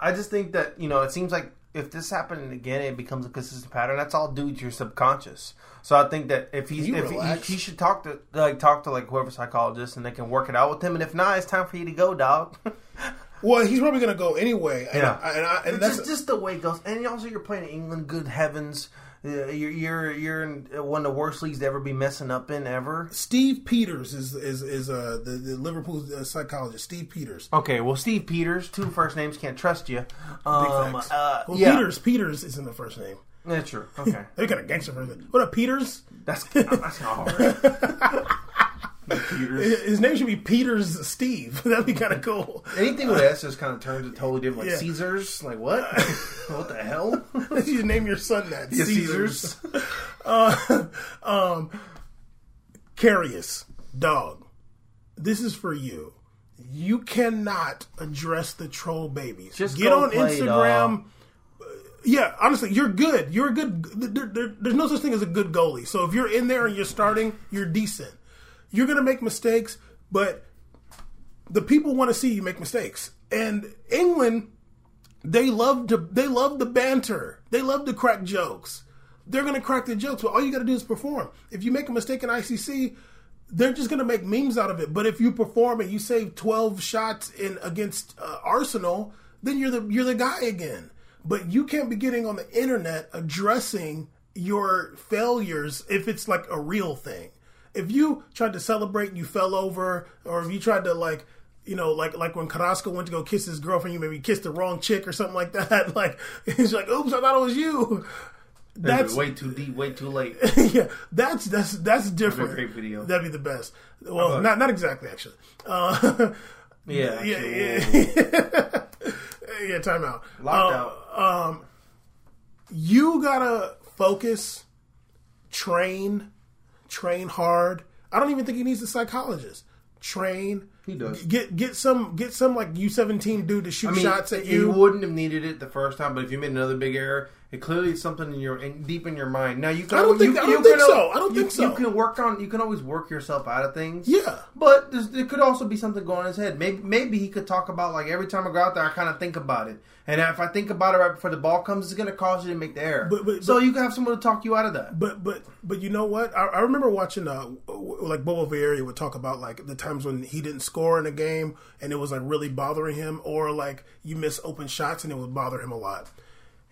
I just think that, you know, it seems like if this happened again, it becomes a consistent pattern. That's all due to your subconscious. So I think that if he should talk to whoever psychologist, and they can work it out with him. And if not, it's time for you to go, dog. Well, he's probably going to go anyway. Yeah. And that's just the way it goes. And also, you're playing in England. Good heavens, you're in one of the worst leagues to ever be messing up in ever. Steve Peters is the Liverpool psychologist. Steve Peters. Okay, well, Steve Peters, two first names, can't trust you. Big facts. Peters isn't the first name. That's true. Okay. They got a gangster version. What up, Peters? That's not hard. Peters. His name should be Peters Steve. That'd be kind of cool. Anything with S just kind of turns it totally different. Like Caesars. Like what? What the hell? You name your son that. Caesars. Karius, dog, this is for you. You cannot address the troll babies. Just get on Instagram. Yeah, honestly, you're good. You're good. There's no such thing as a good goalie. So if you're in there and you're starting, you're decent. You're going to make mistakes, but the people want to see you make mistakes. And England, they love the banter. They love to crack jokes. They're going to crack the jokes, but all you got to do is perform. If you make a mistake in ICC, they're just going to make memes out of it. But if you perform and you save 12 shots against Arsenal, then you're the guy again. But you can't be getting on the internet addressing your failures if it's like a real thing. If you tried to celebrate and you fell over, or if you tried to like when Carrasco went to go kiss his girlfriend, you maybe kissed the wrong chick or something like that. Like, he's like, oops, I thought it was you. That's way too deep, way too late. Yeah, that's different. That'd be a great video. That'd be the best. Well, not exactly actually. Yeah. Yeah, time out. Locked out. You gotta focus, train hard. I don't even think he needs a psychologist. Train. He does. Get some like U17 dude to shoot shots at you. You wouldn't have needed it the first time, but if you made another big error, it clearly is something deep in your mind. Now I don't think so. You can always work yourself out of things. Yeah, but there could also be something going on in his head. Maybe he could talk about, like, every time I go out there, I kind of think about it, and if I think about it right before the ball comes, it's going to cause you to make the error. So you can have someone to talk you out of that. But you know what? I remember watching like Bobo Vieira would talk about, like, the times when he didn't score in a game and it was like really bothering him, or like you miss open shots and it would bother him a lot.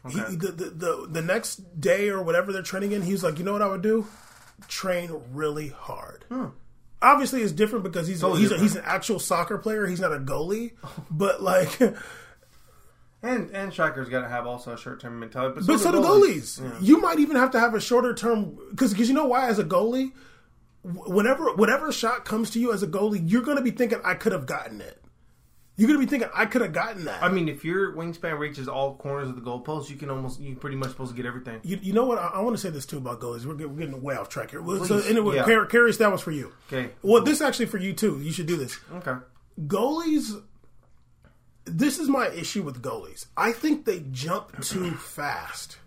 Okay. The next day or whatever they're training in, he's like, you know what I would do? Train really hard. Obviously, it's different because he's an actual soccer player. He's not a goalie, but like, and strikers got to have also a short term mentality. But so do goalies. Yeah. You might even have to have a shorter term because you know why? As a goalie, whenever shot comes to you as a goalie, you're going to be thinking, I could have gotten it. You're going to be thinking, I could have gotten that. I mean, if your wingspan reaches all corners of the goalpost, you're pretty much supposed to get everything. You know what? I want to say this, too, about goalies. We're getting way off track here. So anyway, yeah. Karius, that was for you. Okay. Well, this is actually for you, too. You should do this. Okay. Goalies, this is my issue with goalies. I think they jump too fast.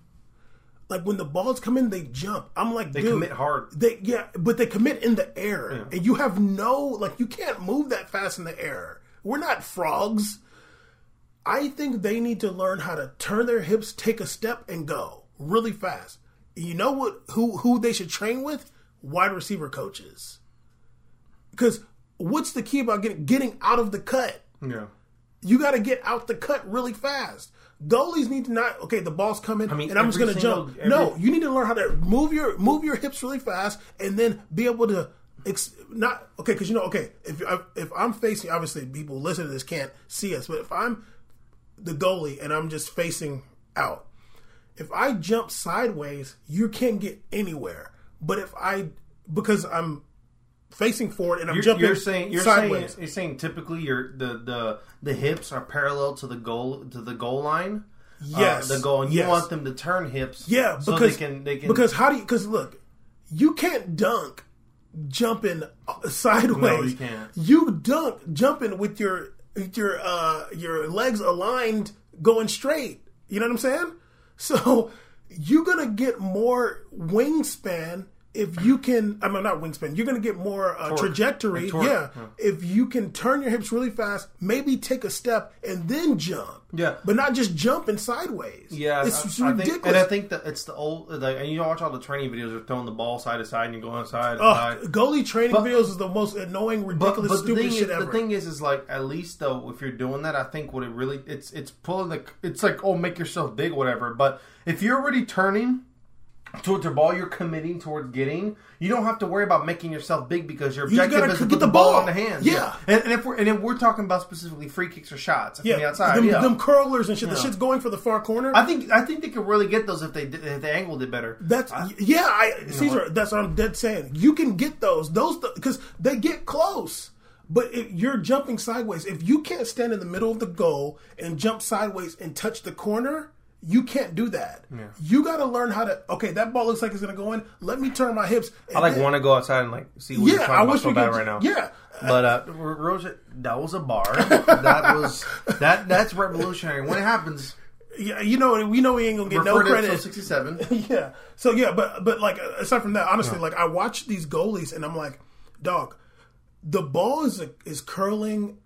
Like, when the balls come in, they jump. I'm like, dude. They commit hard. But they commit in the air. Yeah. And you have you can't move that fast in the air. We're not frogs. I think they need to learn how to turn their hips, take a step, and go really fast. You know what? Who they should train with? Wide receiver coaches. Because what's the key about getting out of the cut? Yeah, you got to get out the cut really fast. Goalies need to not. Okay, the ball's coming, and I'm just going to jump. No, you need to learn how to move your hips really fast, and then be able to. If I'm facing, obviously people listening to this can't see us, but if I'm the goalie and I'm just facing out, if I jump sideways, you can't get anywhere. But because I'm facing forward and I'm jumping, sideways. You're saying typically the hips are parallel to the goal line. Yes, the goal, and you want them to turn hips. Yeah, because so they can. Because look, you can't dunk jumping sideways. No, you can't. You dunk jumping with your legs aligned, going straight. You know what I'm saying? So you're gonna get more wingspan if you can. I mean, not wingspan. You're gonna get more trajectory. Yeah, if you can turn your hips really fast, maybe take a step and then jump. Yeah, but not just jumping sideways. Yeah, it's ridiculous. I think that it's the old. And you watch all the training videos of throwing the ball side to side and you're going side to side. Goalie training videos is the most annoying, ridiculous, stupid shit ever. The thing is like, at least though, if you're doing that, I think what it really it's pulling it's like, oh, make yourself big, whatever. But if you're already turning towards the ball, you're committing towards getting. You don't have to worry about making yourself big because your objective is to get the ball in the hands. Yeah, and if we're talking about specifically free kicks or shots from the outside, them curlers and shit. Yeah. The shit's going for the far corner. I think they could really get those if they angled it better. Caesar. That's what I'm dead saying. You can get those because they get close. But if you're jumping sideways, if you can't stand in the middle of the goal and jump sideways and touch the corner, You can't do that. Yeah. You got to learn how to, okay, that ball looks like it's going to go in. Let me turn my hips. I want to go outside and see what you're talking about so bad right now. Yeah. But Roger, that was a bar. That's revolutionary. When it happens... Yeah, we know we ain't gonna get no credit. 67. Yeah. So yeah, but aside from that, honestly, I watch these goalies and I'm like, dog, the ball is curling,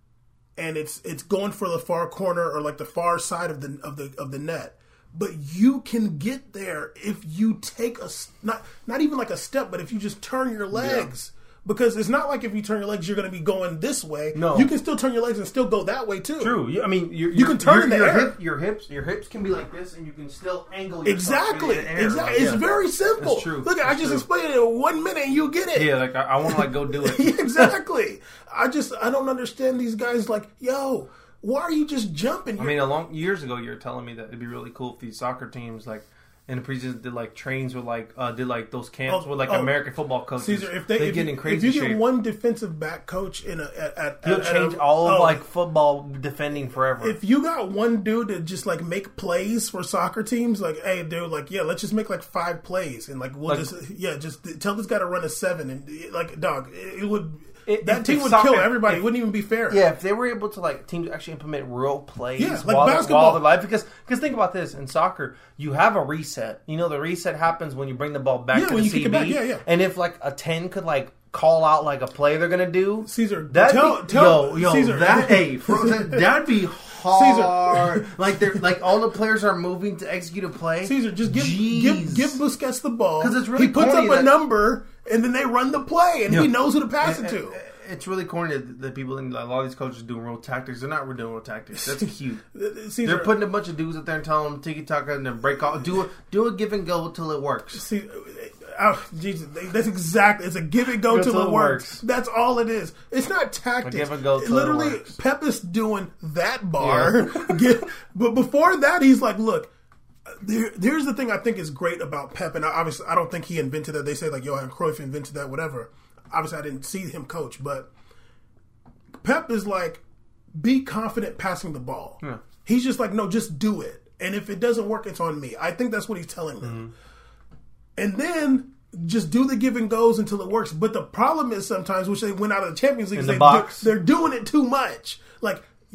and it's going for the far corner or the far side of the net. But you can get there if you take a not even a step, but if you just turn your legs. Yeah. Because it's not if you turn your legs, you're going to be going this way. No. You can still turn your legs and still go that way, too. True. I mean, you can turn in the air. Your hips can be like this, and you can still angle yourself. Exactly. Exactly. It's very simple. That's true. Look, I just explained it in 1 minute, and you get it. Yeah, I want to, go do it. Exactly. I don't understand these guys, why are you just jumping? I mean, years ago, you were telling me that it'd be really cool if these soccer teams, and the preseason did trains with those camps with American football coaches. Caesar, if you get one defensive back coach in he'll change all of football defending forever. If you got one dude to just make plays for soccer teams, hey dude, let's just make five plays and we'll just tell this guy to run a 7 and dog, it would. That team would kill everybody. It wouldn't even be fair. Yeah, if they were able to teams actually implement real plays while they're live. Because think about this. In soccer, you have a reset. The reset happens when you bring the ball back to the CB. Yeah. And if a 10 could call out a play they're gonna do, Caesar. Caesar, that'd be hard. Caesar. All the players are moving to execute a play. Caesar, just give Busquets the ball because it's really he puts up a number and then they run the play and he knows who to pass it to. It's really corny that people a lot of these coaches doing real tactics. They're not doing real tactics. That's cute. Caesar, they're putting a bunch of dudes up there and telling them tiki taka and then break off. Do a give and go till it works. See. Oh, Jesus. That's exactly. It's a give and go till it works. That's all it is. It's not tactics. Give and go till literally, it works. Pep is doing that bar. Yeah. But before that, he's look, here's the thing I think is great about Pep, and obviously I don't think he invented that. They say Johan Cruyff invented that, whatever. Obviously, I didn't see him coach, but Pep is be confident passing the ball. Yeah. He's just no, just do it. And if it doesn't work, it's on me. I think that's what he's telling them. Mm-hmm. And then just do the give and goes until it works. But the problem is sometimes, which they went out of the Champions League, they're doing it too much.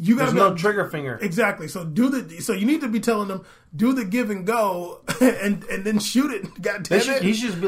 You got no trigger finger. Exactly. So so you need to be telling them do the give and go and then shoot it. God damn it! You should just be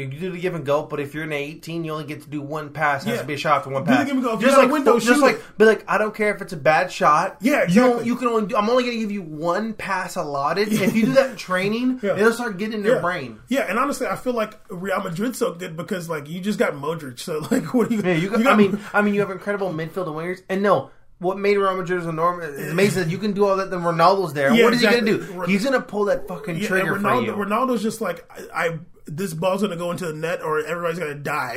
you do the give and go, but if you're in 18, you only get to do one pass. It has to be a shot for one pass. Do the give and go. If just window shoot. I don't care if it's a bad shot. Yeah, exactly. You can only. I'm only going to give you one pass allotted. If you do that in training, it'll start getting in their brain. Yeah, and honestly, I feel like Real Madrid so good because you just got Modric. So what do you? Yeah, you have incredible midfield wingers, and no. What made Real Madrid is enormous. It's amazing that you can do all that. Then Ronaldo's there. Yeah, what is he going to do? He's going to pull that fucking trigger for you. Ronaldo's just this ball's going to go into the net, or everybody's going to die.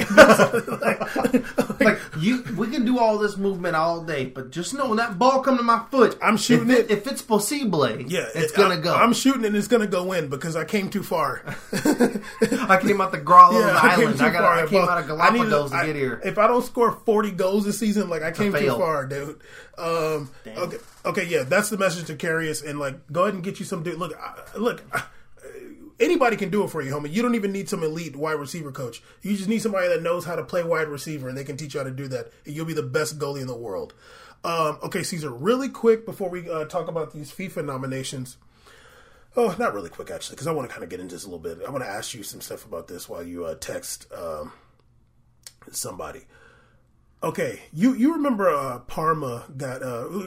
We can do all this movement all day, but just know when that ball come to my foot, I'm shooting it. If it's possible, it's going to go. I'm shooting it, and it's going to go in because I came too far. I came out the Grollo Island. I came out of Galapagos to get here. If I don't score 40 goals this season, I came too far, dude. Okay, yeah, that's the message to Karius, and go ahead and get you some dude. Look. Anybody can do it for you, homie. You don't even need some elite wide receiver coach. You just need somebody that knows how to play wide receiver, and they can teach you how to do that. And you'll be the best goalie in the world. Okay, Caesar, really quick before we talk about these FIFA nominations. Oh, not really quick, actually, because I want to kind of get into this a little bit. I want to ask you some stuff about this while you text somebody. Okay, you remember Parma got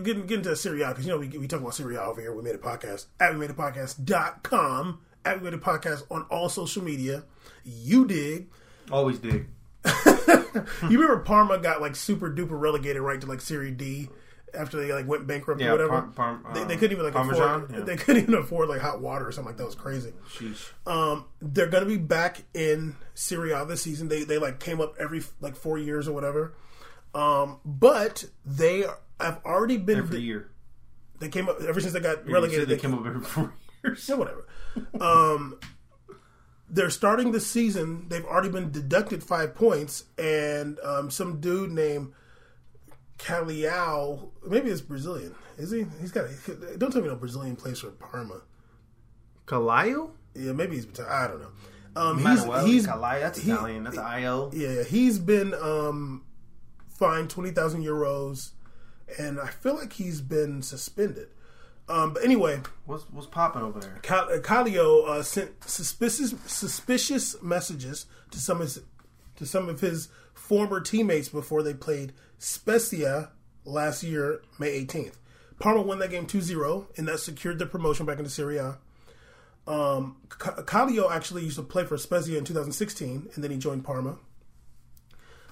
get into Serie A, because we talk about Serie A over here. We made a podcast at WeMadeAPodcast.com. We made a podcast on all social media. You dig. Always dig. You remember Parma got super duper relegated right to Serie D after they went bankrupt or whatever. They couldn't even afford. Yeah. They couldn't even afford hot water or something like that. It was crazy. Sheesh. They're gonna be back in Serie A this season. They came up every 4 years or whatever. But they have already been every year. They came up ever since they got relegated. They came up every 4 years. Yeah, whatever. They're starting the season. They've already been deducted 5 points, and some dude named Calaiò, maybe it's Brazilian. Is he? Don't tell me no Brazilian plays for Parma. Calaiò? Yeah, maybe he's Italian. I don't know. He's Calaiò. That's Italian. That's I-O. Yeah, he's been fined 20,000 euros, and I feel like he's been suspended. But anyway, what's popping over there? Calaiò sent suspicious messages to some of his former teammates before they played Spezia last year, May 18th. Parma won that game 2-0, and that secured their promotion back into Serie A. Calaiò actually used to play for Spezia in 2016, and then he joined Parma.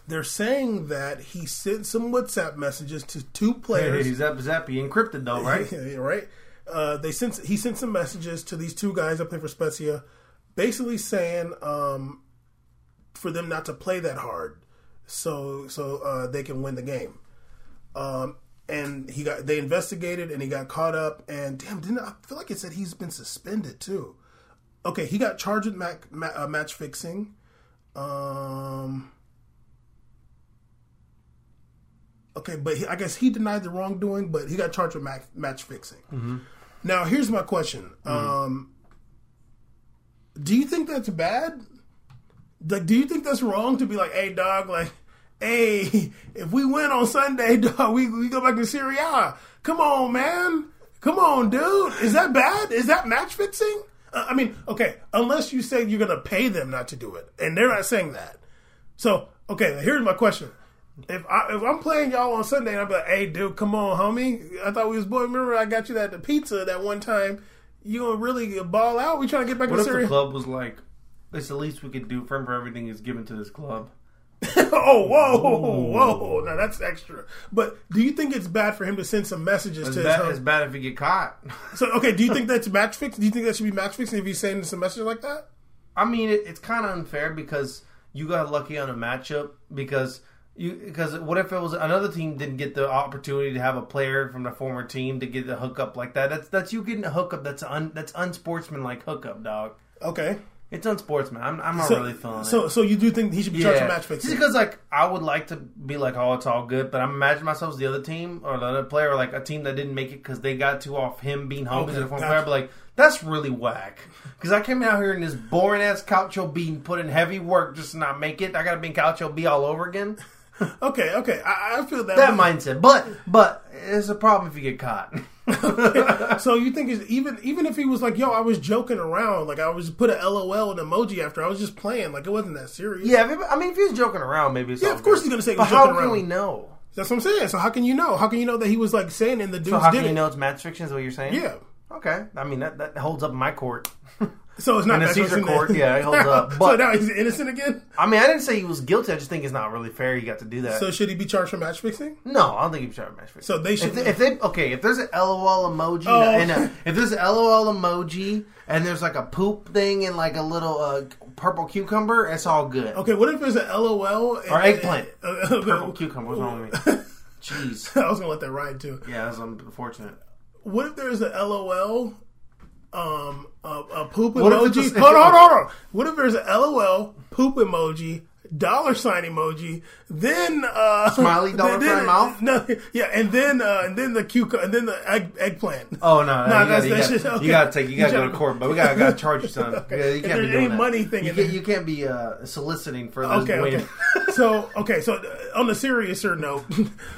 They're saying that he sent some WhatsApp messages to two players. Hey, Zappy encrypted though, right? Yeah, right. He sent some messages to these two guys that play for Spezia, basically saying for them not to play that hard, so they can win the game. And they investigated, and he got caught up. And damn, I feel like it said he's been suspended too. Okay, he got charged with match fixing. Okay, but I guess he denied the wrongdoing, but he got charged with match fixing. Mm-hmm. Now, here's my question: do you think that's bad? Like, do you think that's wrong to be like, "Hey, dog, like, hey, if we win on Sunday, dog, we go back to Serie A. Come on, man. Come on, dude. Is that bad? Is that match fixing? I mean, okay, unless you say you're gonna pay them not to do it, and they're not saying that. So, okay, here's my question." If I'm playing y'all on Sunday and I'm like, hey, dude, come on, homie. I thought we was boy. Remember, I got you that pizza that one time. You gonna really ball out? We trying to get back to Serie A. What if the club was like, it's the least we could do. Remember, everything is given to this club. Oh, whoa. Now, that's extra. But do you think it's bad for him to send some messages to his home? It's bad if he get caught. So, okay, do you think that's match fixing? Do you think that should be match fixing if he's sending some messages like that? I mean, it's kind of unfair because you got lucky on a matchup because what if it was another team didn't get the opportunity to have a player from the former team to get the hookup like that? That's you getting a hookup. That's unsportsmanlike hookup, dog. Okay, it's unsportsman. I'm not really feeling it. So you do think he should be charged with match fixing? Just because I would like to be like, oh, it's all good, but I'm imagining myself as the other team or another player, or like a team that didn't make it because they got two off him being home as a former player. But like, that's really whack. Because I came out here in this boring ass Calcio B and put in heavy work just to not make it. I got to be in Calcio B all over again. Okay. I feel that mindset, but it's a problem if you get caught. Okay. So you think it's, even if he was like, "Yo, I was joking around, like I was put a LOL and emoji after I was just playing, like it wasn't that serious." Yeah, I mean, if he was joking around, maybe it's of course he's gonna say he was joking around. But how can we know? That's what I'm saying. So how can you know? How can you know that he was like saying in the dude's? So how can you know it's match fiction? Is what you're saying? Yeah. Okay. I mean that holds up in my court. So it's not in a Caesar court, it holds up. But, so now he's innocent again? I mean, I didn't say he was guilty. I just think it's not really fair he got to do that. So should he be charged for match fixing? No, I don't think he'd be charged for match fixing. So they should. If there's an LOL emoji, and there's like a poop thing and like a little purple cucumber, it's all good. Okay, what if there's an LOL or eggplant? Purple cucumber, what's wrong with me? Jeez, I was gonna let that ride too. Yeah, that's unfortunate. What if there's an LOL? A poop emoji. Hold on. What if there's an LOL, poop emoji, $ emoji, then smiley dollar sign mouth? No, yeah, and then the cucumber, and then the eggplant. Oh no, you gotta go to court, but we gotta charge you something. Okay. Yeah, you can't be doing any money thing. You can't be soliciting for those. Okay. So on the seriouser note,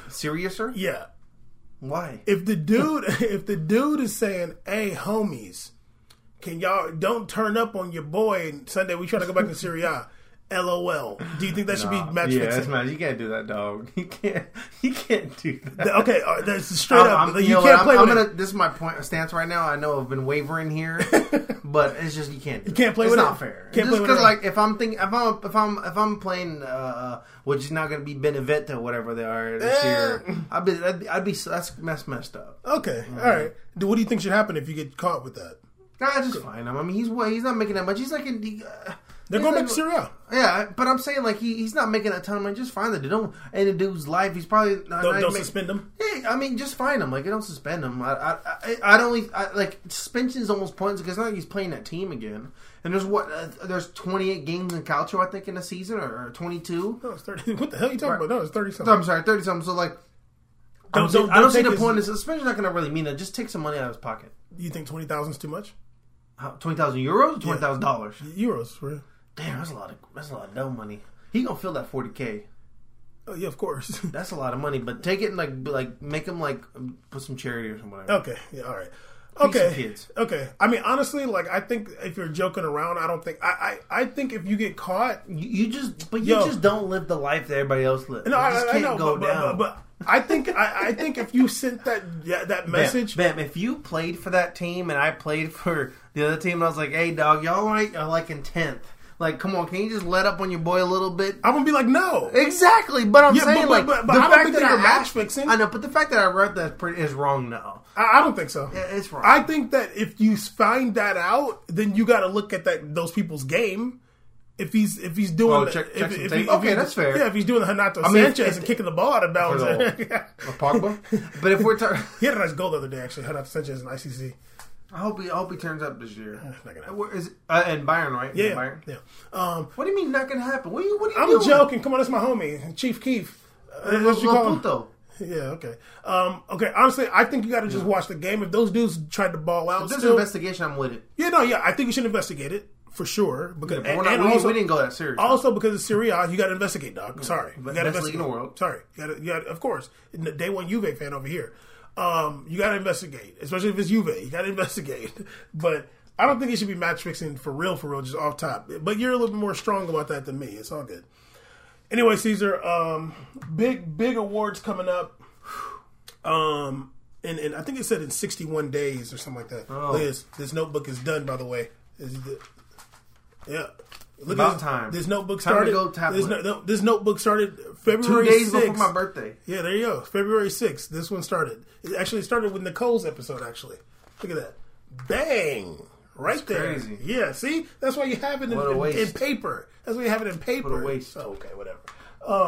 seriouser? Yeah. Why? If the dude is saying, "Hey, homies, can y'all don't turn up on your boy and Sunday? We trying to go back to Serie A." LOL. Do you think that should be match fixing? That's not. You can't do that, dog. You can't do that. Okay, that's straight up. This is my stance right now. I know I've been wavering here, but it's just you can't. You can't play with it. It's not fair. If I'm playing, which is not going to be Benevento, or whatever they are this year, that's messed up. Okay, all right. What do you think should happen if you get caught with that? Nah, just fine. I mean, he's not making that much. He's like in. They're going back to Serie A. Yeah, but I'm saying like he's not making a ton of money. Just find the dude. And the dude's life, he's probably not suspend him. Yeah, I mean, just find him. Like, don't suspend him. I like suspension is almost pointless because now like he's playing that team again. And there's there's 28 games in Calcio, I think, in a season or 22. No, it's 30. What the hell are you talking about? No, it's 30 something. I'm sorry, 30 something. So like, I don't see the point. Suspension's not going to really mean it. Just take some money out of his pocket. You think 20,000 is too much? €20,000 or $20,000? Euros, for real. Damn, that's a lot of no money. He gonna feel that $40,000. Oh yeah, of course. That's a lot of money, but take it and like make him like put some charity or something. Okay, yeah, all right. Okay, kids. Okay. I mean, honestly, like I think if you're joking around, I don't think I think if you get caught, you just don't live the life that everybody else lives. No, I know, but I think I think if you sent that message, Bam, if you played for that team and I played for the other team, and I was like, hey, dog, y'all right? Are like in 10th. Like, come on, can you just let up on your boy a little bit? I'm going to be like, no. Exactly, but I know, but the fact that I wrote that is wrong now. I don't think so. Yeah, it's wrong. I think that if you find that out, then you got to look at those people's game. If he's doing... Oh, check some tape. Okay, that's fair. Yeah, if he's doing the Renato Sanchez and kicking the ball out of bounds. Pogba? But if we're talking... He had a nice goal the other day, actually. Renato Sanchez in ICC. I hope he turns up this year. And Bayern, right? Yeah, Bayern. Yeah. What do you mean not gonna happen? What are you doing? I'm joking. Come on, that's my homie, Chief Keef. That's what you call him. Yeah. Okay. Okay. Honestly, I think you got to just watch the game. If those dudes tried to ball out, if there's an investigation, I'm with it. Yeah. No. Yeah. I think you should investigate it for sure. Because we didn't go that serious. Also, because it's Serie A, you got to investigate, dog. Yeah. Sorry, you got to investigate. Best league in the world. Sorry, you got. Of course, day one Juve fan over here. You got to investigate, especially if it's Juve. You got to investigate. But I don't think it should be match fixing for real, just off top. But you're a little bit more strong about that than me. It's all good. Anyway, Caesar, big awards coming up. And I think it said in 61 days or something like that. Oh. This notebook is done, by the way. Yeah. Look about at this, time. This notebook started. Time to go this notebook started February 2 days 6th. Before my birthday. Yeah, there you go. February 6th. This one started. It actually started with Nicole's episode. Actually, look at that. Bang! Right That's there. Crazy. Yeah. See, that's why you have it in paper. That's why you have it in paper. What a waste. Oh, okay, whatever.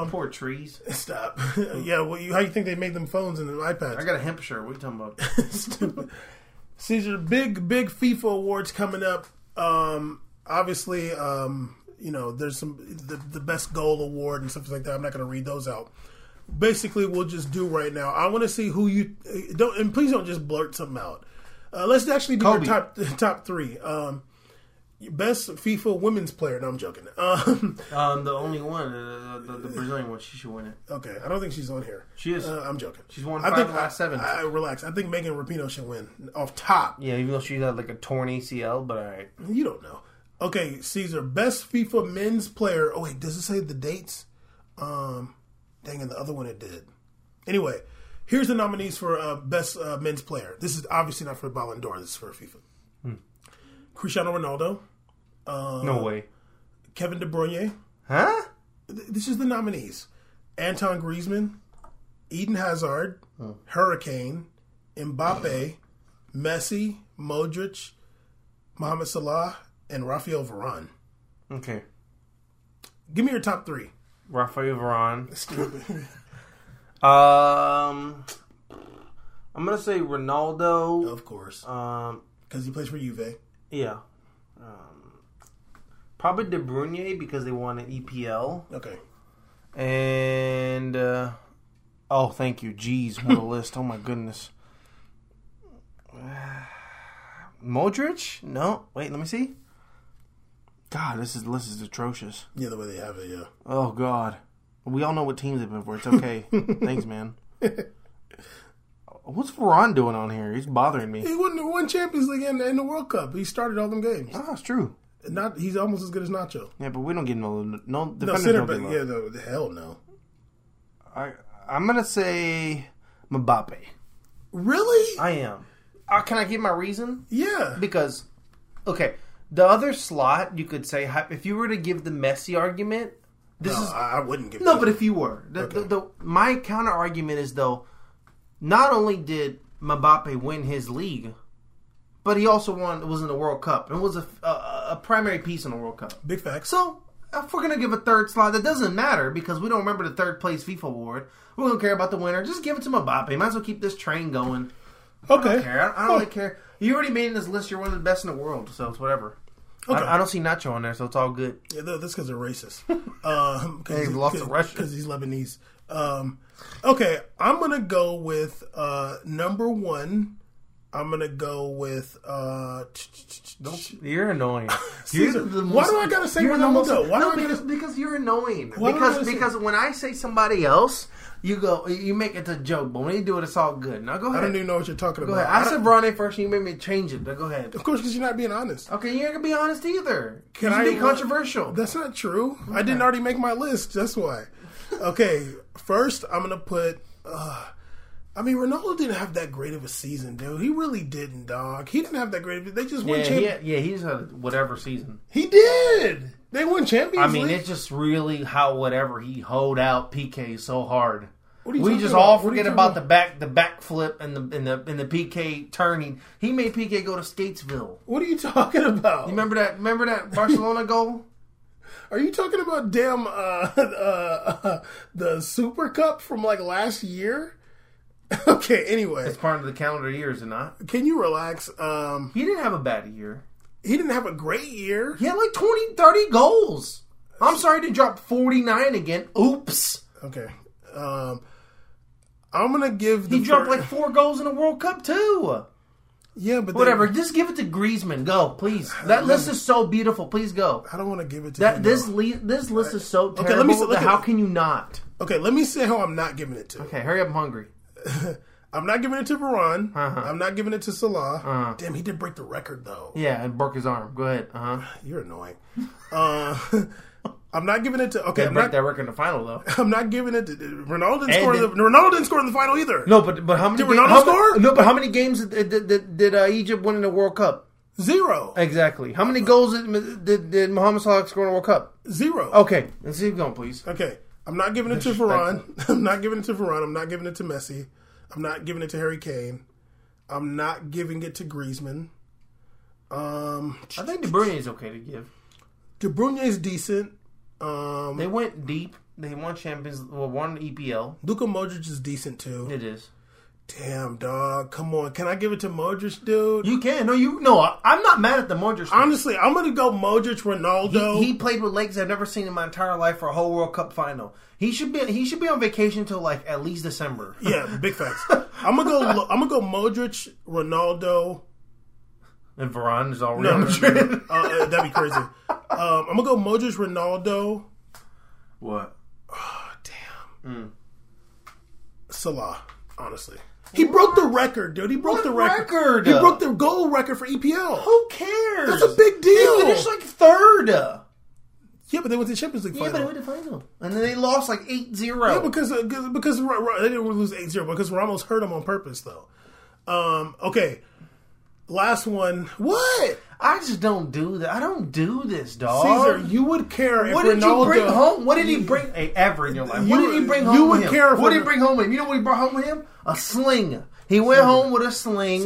Poor trees. Stop. Yeah. Well, how you think they made them phones and them iPads? I got a hemp shirt. What are you talking about? Stupid. Caesar, big FIFA awards coming up. Obviously, there's the best goal award and stuff like that. I'm not going to read those out. Basically, we'll just do right now. I want to see who you don't, and please don't just blurt something out. Let's actually do Kobe. Your top three. Best FIFA women's player. No, I'm joking. The only one, the Brazilian one, she should win it. Okay, I don't think she's on here. She is. I'm joking. She's won 5 of the last 7. Relax. I think Megan Rapinoe should win off top. Yeah, even though she had like a torn ACL, but all right. You don't know. Okay, Caesar, best FIFA men's player. Oh, wait, does it say the dates? Dang it, the other one it did. Anyway, here's the nominees for best men's player. This is obviously not for Ballon d'Or. This is for FIFA. Cristiano Ronaldo. No way. Kevin De Bruyne. Huh? This is the nominees. Antoine Griezmann, Eden Hazard, Hurricane, Mbappe, Messi, Modric, Muhammad Salah, and Rafael Varane. Okay. Give me your top 3. Rafael Varane. Stupid. I'm going to say Ronaldo. Of course. Because he plays for Juve. Yeah. Probably De Bruyne because they won an EPL. Okay. And, oh, thank you. Jeez, what a list. Oh, my goodness. Modric? No. Wait, let me see. God, this is atrocious. Yeah, the way they have it, yeah. Oh, God. We all know what teams they've been for. It's okay. Thanks, man. What's Varane doing on here? He's bothering me. He won Champions League and the World Cup. He started all them games. Ah, it's true. He's almost as good as Nacho. Yeah, but we don't get no defenders. No, center back. Yeah, no, hell no. I'm going to say Mbappe. Really? I am. Can I give my reason? Yeah. Because, okay... The other slot, you could say, if you were to give the Messi argument, I wouldn't give. No, but if you were, my counter argument is though, not only did Mbappe win his league, but he also was in the World Cup and was a primary piece in the World Cup. Big fact. So if we're gonna give a third slot, that doesn't matter because we don't remember the third place FIFA award. We don't care about the winner. Just give it to Mbappe. Might as well keep this train going. Okay. I don't care. I don't really care. You already made in this list. You're one of the best in the world, so it's whatever. Okay. I don't see Nacho on there, so it's all good. Yeah, that's because they're racist. Because he lost to Russia. Because he's Lebanese. Okay, I'm going to go with number 1, I'm going to go with... You're annoying. Why do I got to say what I'm going to do? Because you're annoying. Because when I say somebody else, you go, you make it a joke. But when you do it, it's all good. Now, go ahead. I don't even know what you're talking about. I said Bronny first, and you made me change it. But go ahead. Of course, because you're not being honest. Okay, you ain't going to be honest either. Can I be controversial? That's not true. Okay. I didn't already make my list. That's why. Okay, first, I'm going to put... I mean, Ronaldo didn't have that great of a season, dude. He really didn't, dog. He didn't have that great of a... They just won champions. Yeah, he's had whatever season. He did! They won Champions League. I mean, it's just really how whatever he hoed out PK so hard. We just all forget about the backflip and the PK turning. He made PK go to Statesville. What are you talking about? You remember that Barcelona goal? Are you talking about damn the Super Cup from like last year? Okay, anyway. It's part of the calendar year, is it not? Can you relax? He didn't have a bad year. He didn't have a great year. He had like 20, 30 goals. I'm sorry to drop 49 again. Oops. Okay. I'm going to give the... He dropped like 4 goals in the World Cup, too. Yeah, but... Whatever. Just give it to Griezmann. Go, please. That list is so beautiful. Please go. I don't want to give it to him. This list is so terrible. Okay, let me see, how can you not? Okay, let me say how I'm not giving it to. Okay, hurry up. I'm hungry. I'm not giving it to Varane. Uh-huh. I'm not giving it to Salah. Uh-huh. Damn, he did break the record, though. Yeah, and broke his arm. Go ahead. Uh-huh. You're annoying. I'm not giving it to... Okay, break that record in the final, though. I'm not giving it to... Ronaldo didn't score in the final, either. No, but how many... Did Ronaldo score? No, but how many games did Egypt win in the World Cup? 0. Exactly. How many goals did Muhammad Salah score in the World Cup? 0. Okay, let's keep going, please. Okay. I'm not giving it to Varane. I'm not giving it to Varane. I'm not giving it to Messi. I'm not giving it to Harry Kane. I'm not giving it to Griezmann. I think De Bruyne is okay to give. De Bruyne is decent. They went deep. They won Champions. Well, won EPL. Luka Modric is decent too. It is. Damn, dog. Come on. Can I give it to Modric, dude? You can. I'm not mad at the Modric. Honestly, I'm going to go Modric, Ronaldo. He played with legs I've never seen in my entire life for a whole World Cup final. He should be on vacation till like at least December. Yeah, big facts. I'm going to go Modric, Ronaldo, and Varane is already on Madrid. That'd be crazy. I'm going to go Modric, Ronaldo. What? Oh, damn. Salah, honestly. He broke the record, dude. He broke the record. He broke the goal record for EPL. Who cares? That's a big deal. They finished like third. Yeah, but they went to the Champions League final. Yeah, but they went to the final. And then they lost like 8-0. Yeah, because they didn't lose 8-0 because Ramos hurt him on purpose, though. Okay. Last one. What? I just don't do that. I don't do this, dog. Caesar, you would care if Ronaldo... What did you bring home? What did he bring... Hey, ever in your life. What did he bring home with him? You would care if... What did he bring home with him? You know what he brought home with him? A sling. He went home with a sling.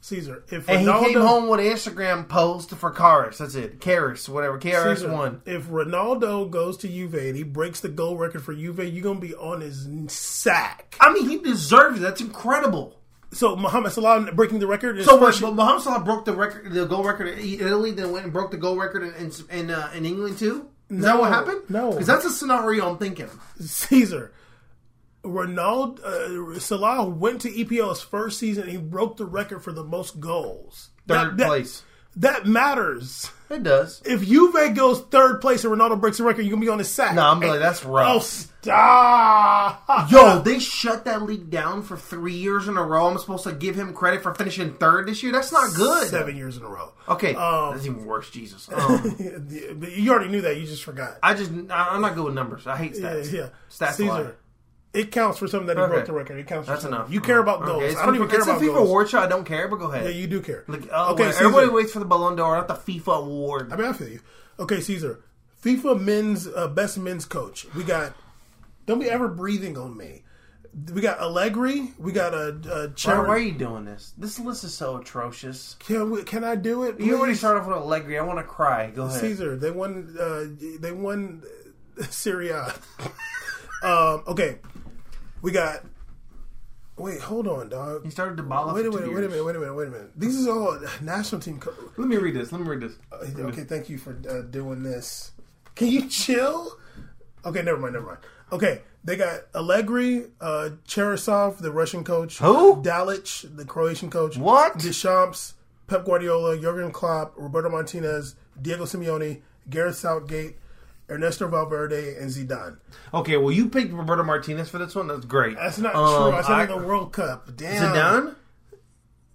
Caesar, if Ronaldo... And he came home with an Instagram post for Karius. That's it. Karius, whatever. KRS1. If Ronaldo goes to Juve and he breaks the goal record for Juve, you're going to be on his sack. I mean, he deserves it. That's incredible. So Mohamed Salah breaking the record. But Mohamed Salah broke the record, the goal record in Italy, then went and broke the goal record in England too. Is that what happened? No, because that's a scenario I'm thinking. Caesar, Salah went to EPL's first season. He broke the record for the most goals. Third place. That matters. It does. If Juve goes third place and Ronaldo breaks the record, you're going to be on his sack. No, I'm like, that's rough. Oh, stop. Yo, they shut that league down for 3 years in a row. I'm supposed to give him credit for finishing third this year? That's not good. 7 years in a row. Okay. That's even worse, Jesus. You already knew that. You just forgot. I'm not good with numbers. I hate stats. Yeah. Stats Caesar. It counts for something that he broke the record. It counts for That's something. Enough. You care about goals. Okay. I don't even care about goals. It's a FIFA award show. I don't care, but go ahead. Yeah, you do care. Like, okay, everybody waits for the Ballon d'Or, not the FIFA award. I mean, I feel you. Okay, Caesar. FIFA men's best men's coach. We got... Don't be ever breathing on me. We got Allegri. We got why are you doing this? This list is so atrocious. Can I do it? Please? You already started off with Allegri. I want to cry. Go ahead. Caesar, they won Serie A. Okay. We got... Wait, hold on, dog. He started to ball off for 2 years. Wait a minute. This is all national team... Let me read this. Thank you for doing this. Can you chill? Okay, never mind. Okay, they got Allegri, Cheryshev, the Russian coach. Who? Dalic, the Croatian coach. What? Deschamps, Pep Guardiola, Jurgen Klopp, Roberto Martinez, Diego Simeone, Gareth Southgate, Ernesto Valverde, and Zidane. Okay, well, you picked Roberto Martinez for this one. That's great. That's not true. I said in the World Cup. Damn. Zidane?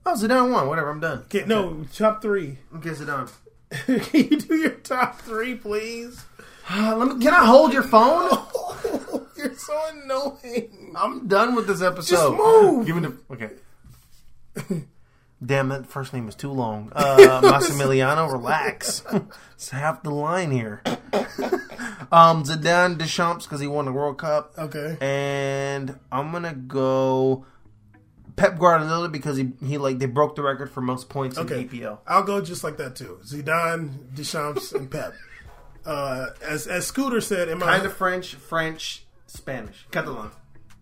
Oh, Zidane won. Whatever, I'm done. Okay, no, top three. Okay, Zidane. Can you do your top three, please? Can I hold your phone? Oh, you're so annoying. I'm done with this episode. Just move. Give me the... Okay. Damn, that first name is too long. Massimiliano, relax. It's half the line here. Zidane, Deschamps, because he won the World Cup. Okay. And I'm going to go Pep Guardiola because he they broke the record for most points in EPL. I'll go just like that, too. Zidane, Deschamps, and Pep. As Scooter said... Kind of French, Spanish. Catalan.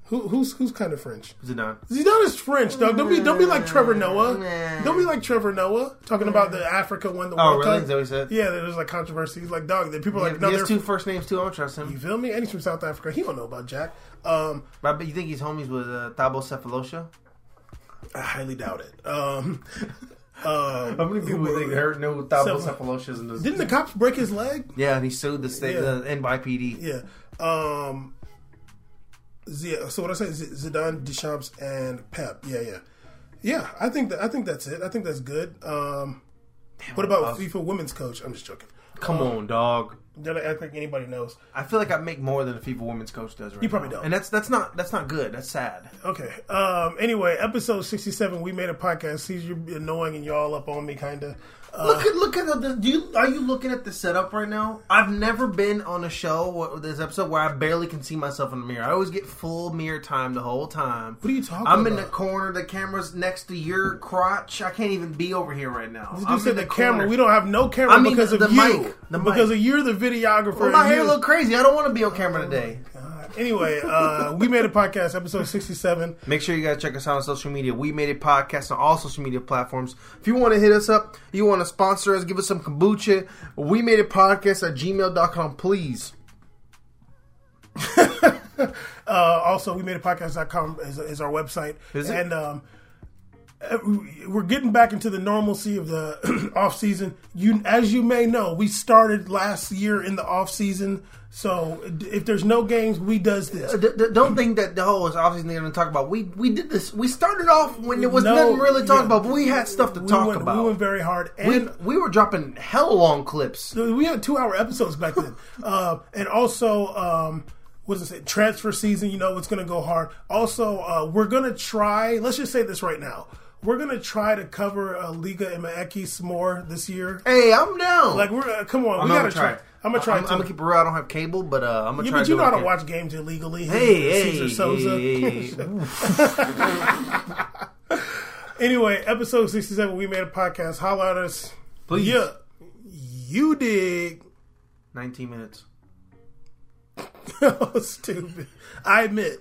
Who's kind of French? Zidane. Zidane is French, dog. Don't be like Trevor Noah. Don't be like Trevor Noah talking about the Africa won the World Cup. Oh, really? Is that what he said? Yeah, there's like controversy. He's like, dog. People are like, no, he has two first names too. I don't trust him. You feel me? And he's from South Africa. He don't know about Jack. But you think he's homies with Thabo Sefolosha? I highly doubt it. How many people think know who Thabo Sefolosha is? Didn't the cops break his leg? Yeah, and he sued the state, the NYPD. Yeah. So what I say, Zidane, Deschamps, and Pep. Yeah. I think that's it. I think that's good. What about FIFA Women's Coach? I'm just joking. Come on, dog. I think anybody knows. I feel like I make more than a FIFA Women's Coach does. Right, you probably don't, and that's not good. That's sad. Okay. Anyway, episode 67. We Made a Podcast. See, you're annoying, and y'all up on me, kinda. Look at the. Are you looking at the setup right now? I've never been on a show this episode where I barely can see myself in the mirror. I always get full mirror time the whole time. What are you talking about? I'm in the corner. The camera's next to your crotch. I can't even be over here right now. You said the camera. We don't have no camera because of you. Mic. Because of you're the videographer. Well, my hair look crazy. I don't want to be on camera today. Anyway, We Made a Podcast, episode 67. Make sure you guys check us out on social media. We Made a Podcast on all social media platforms. If you want to hit us up, you want to sponsor us, give us some kombucha, We Made a Podcast at gmail.com, please. Also, We Made a Podcast.com is our website. Is it? And we're getting back into the normalcy of the off season. As you may know, we started last year in the off season. So if there's no games, we does this. Don't think that the whole is obviously going to talk about. We did this. We started off when there was nothing really to talk about, but we had stuff to talk about. We went very hard, and we were dropping hell long clips. We had 2-hour episodes back then, and also. What does it say? Transfer season. You know it's going to go hard. Also, we're going to try. Let's just say this right now. We're going to try to cover Liga MX more this year. Hey, I'm down. Like, we're come on. We got to try. I'm going to try. I'm going to keep it real. I don't have cable, but I'm going to try. But you know how to watch games illegally. Hey, Cesar Souza. Hey. Anyway, episode 67, We Made a Podcast. Holler at us. Please. Yeah. You dig. 19 minutes. That was stupid. I admit.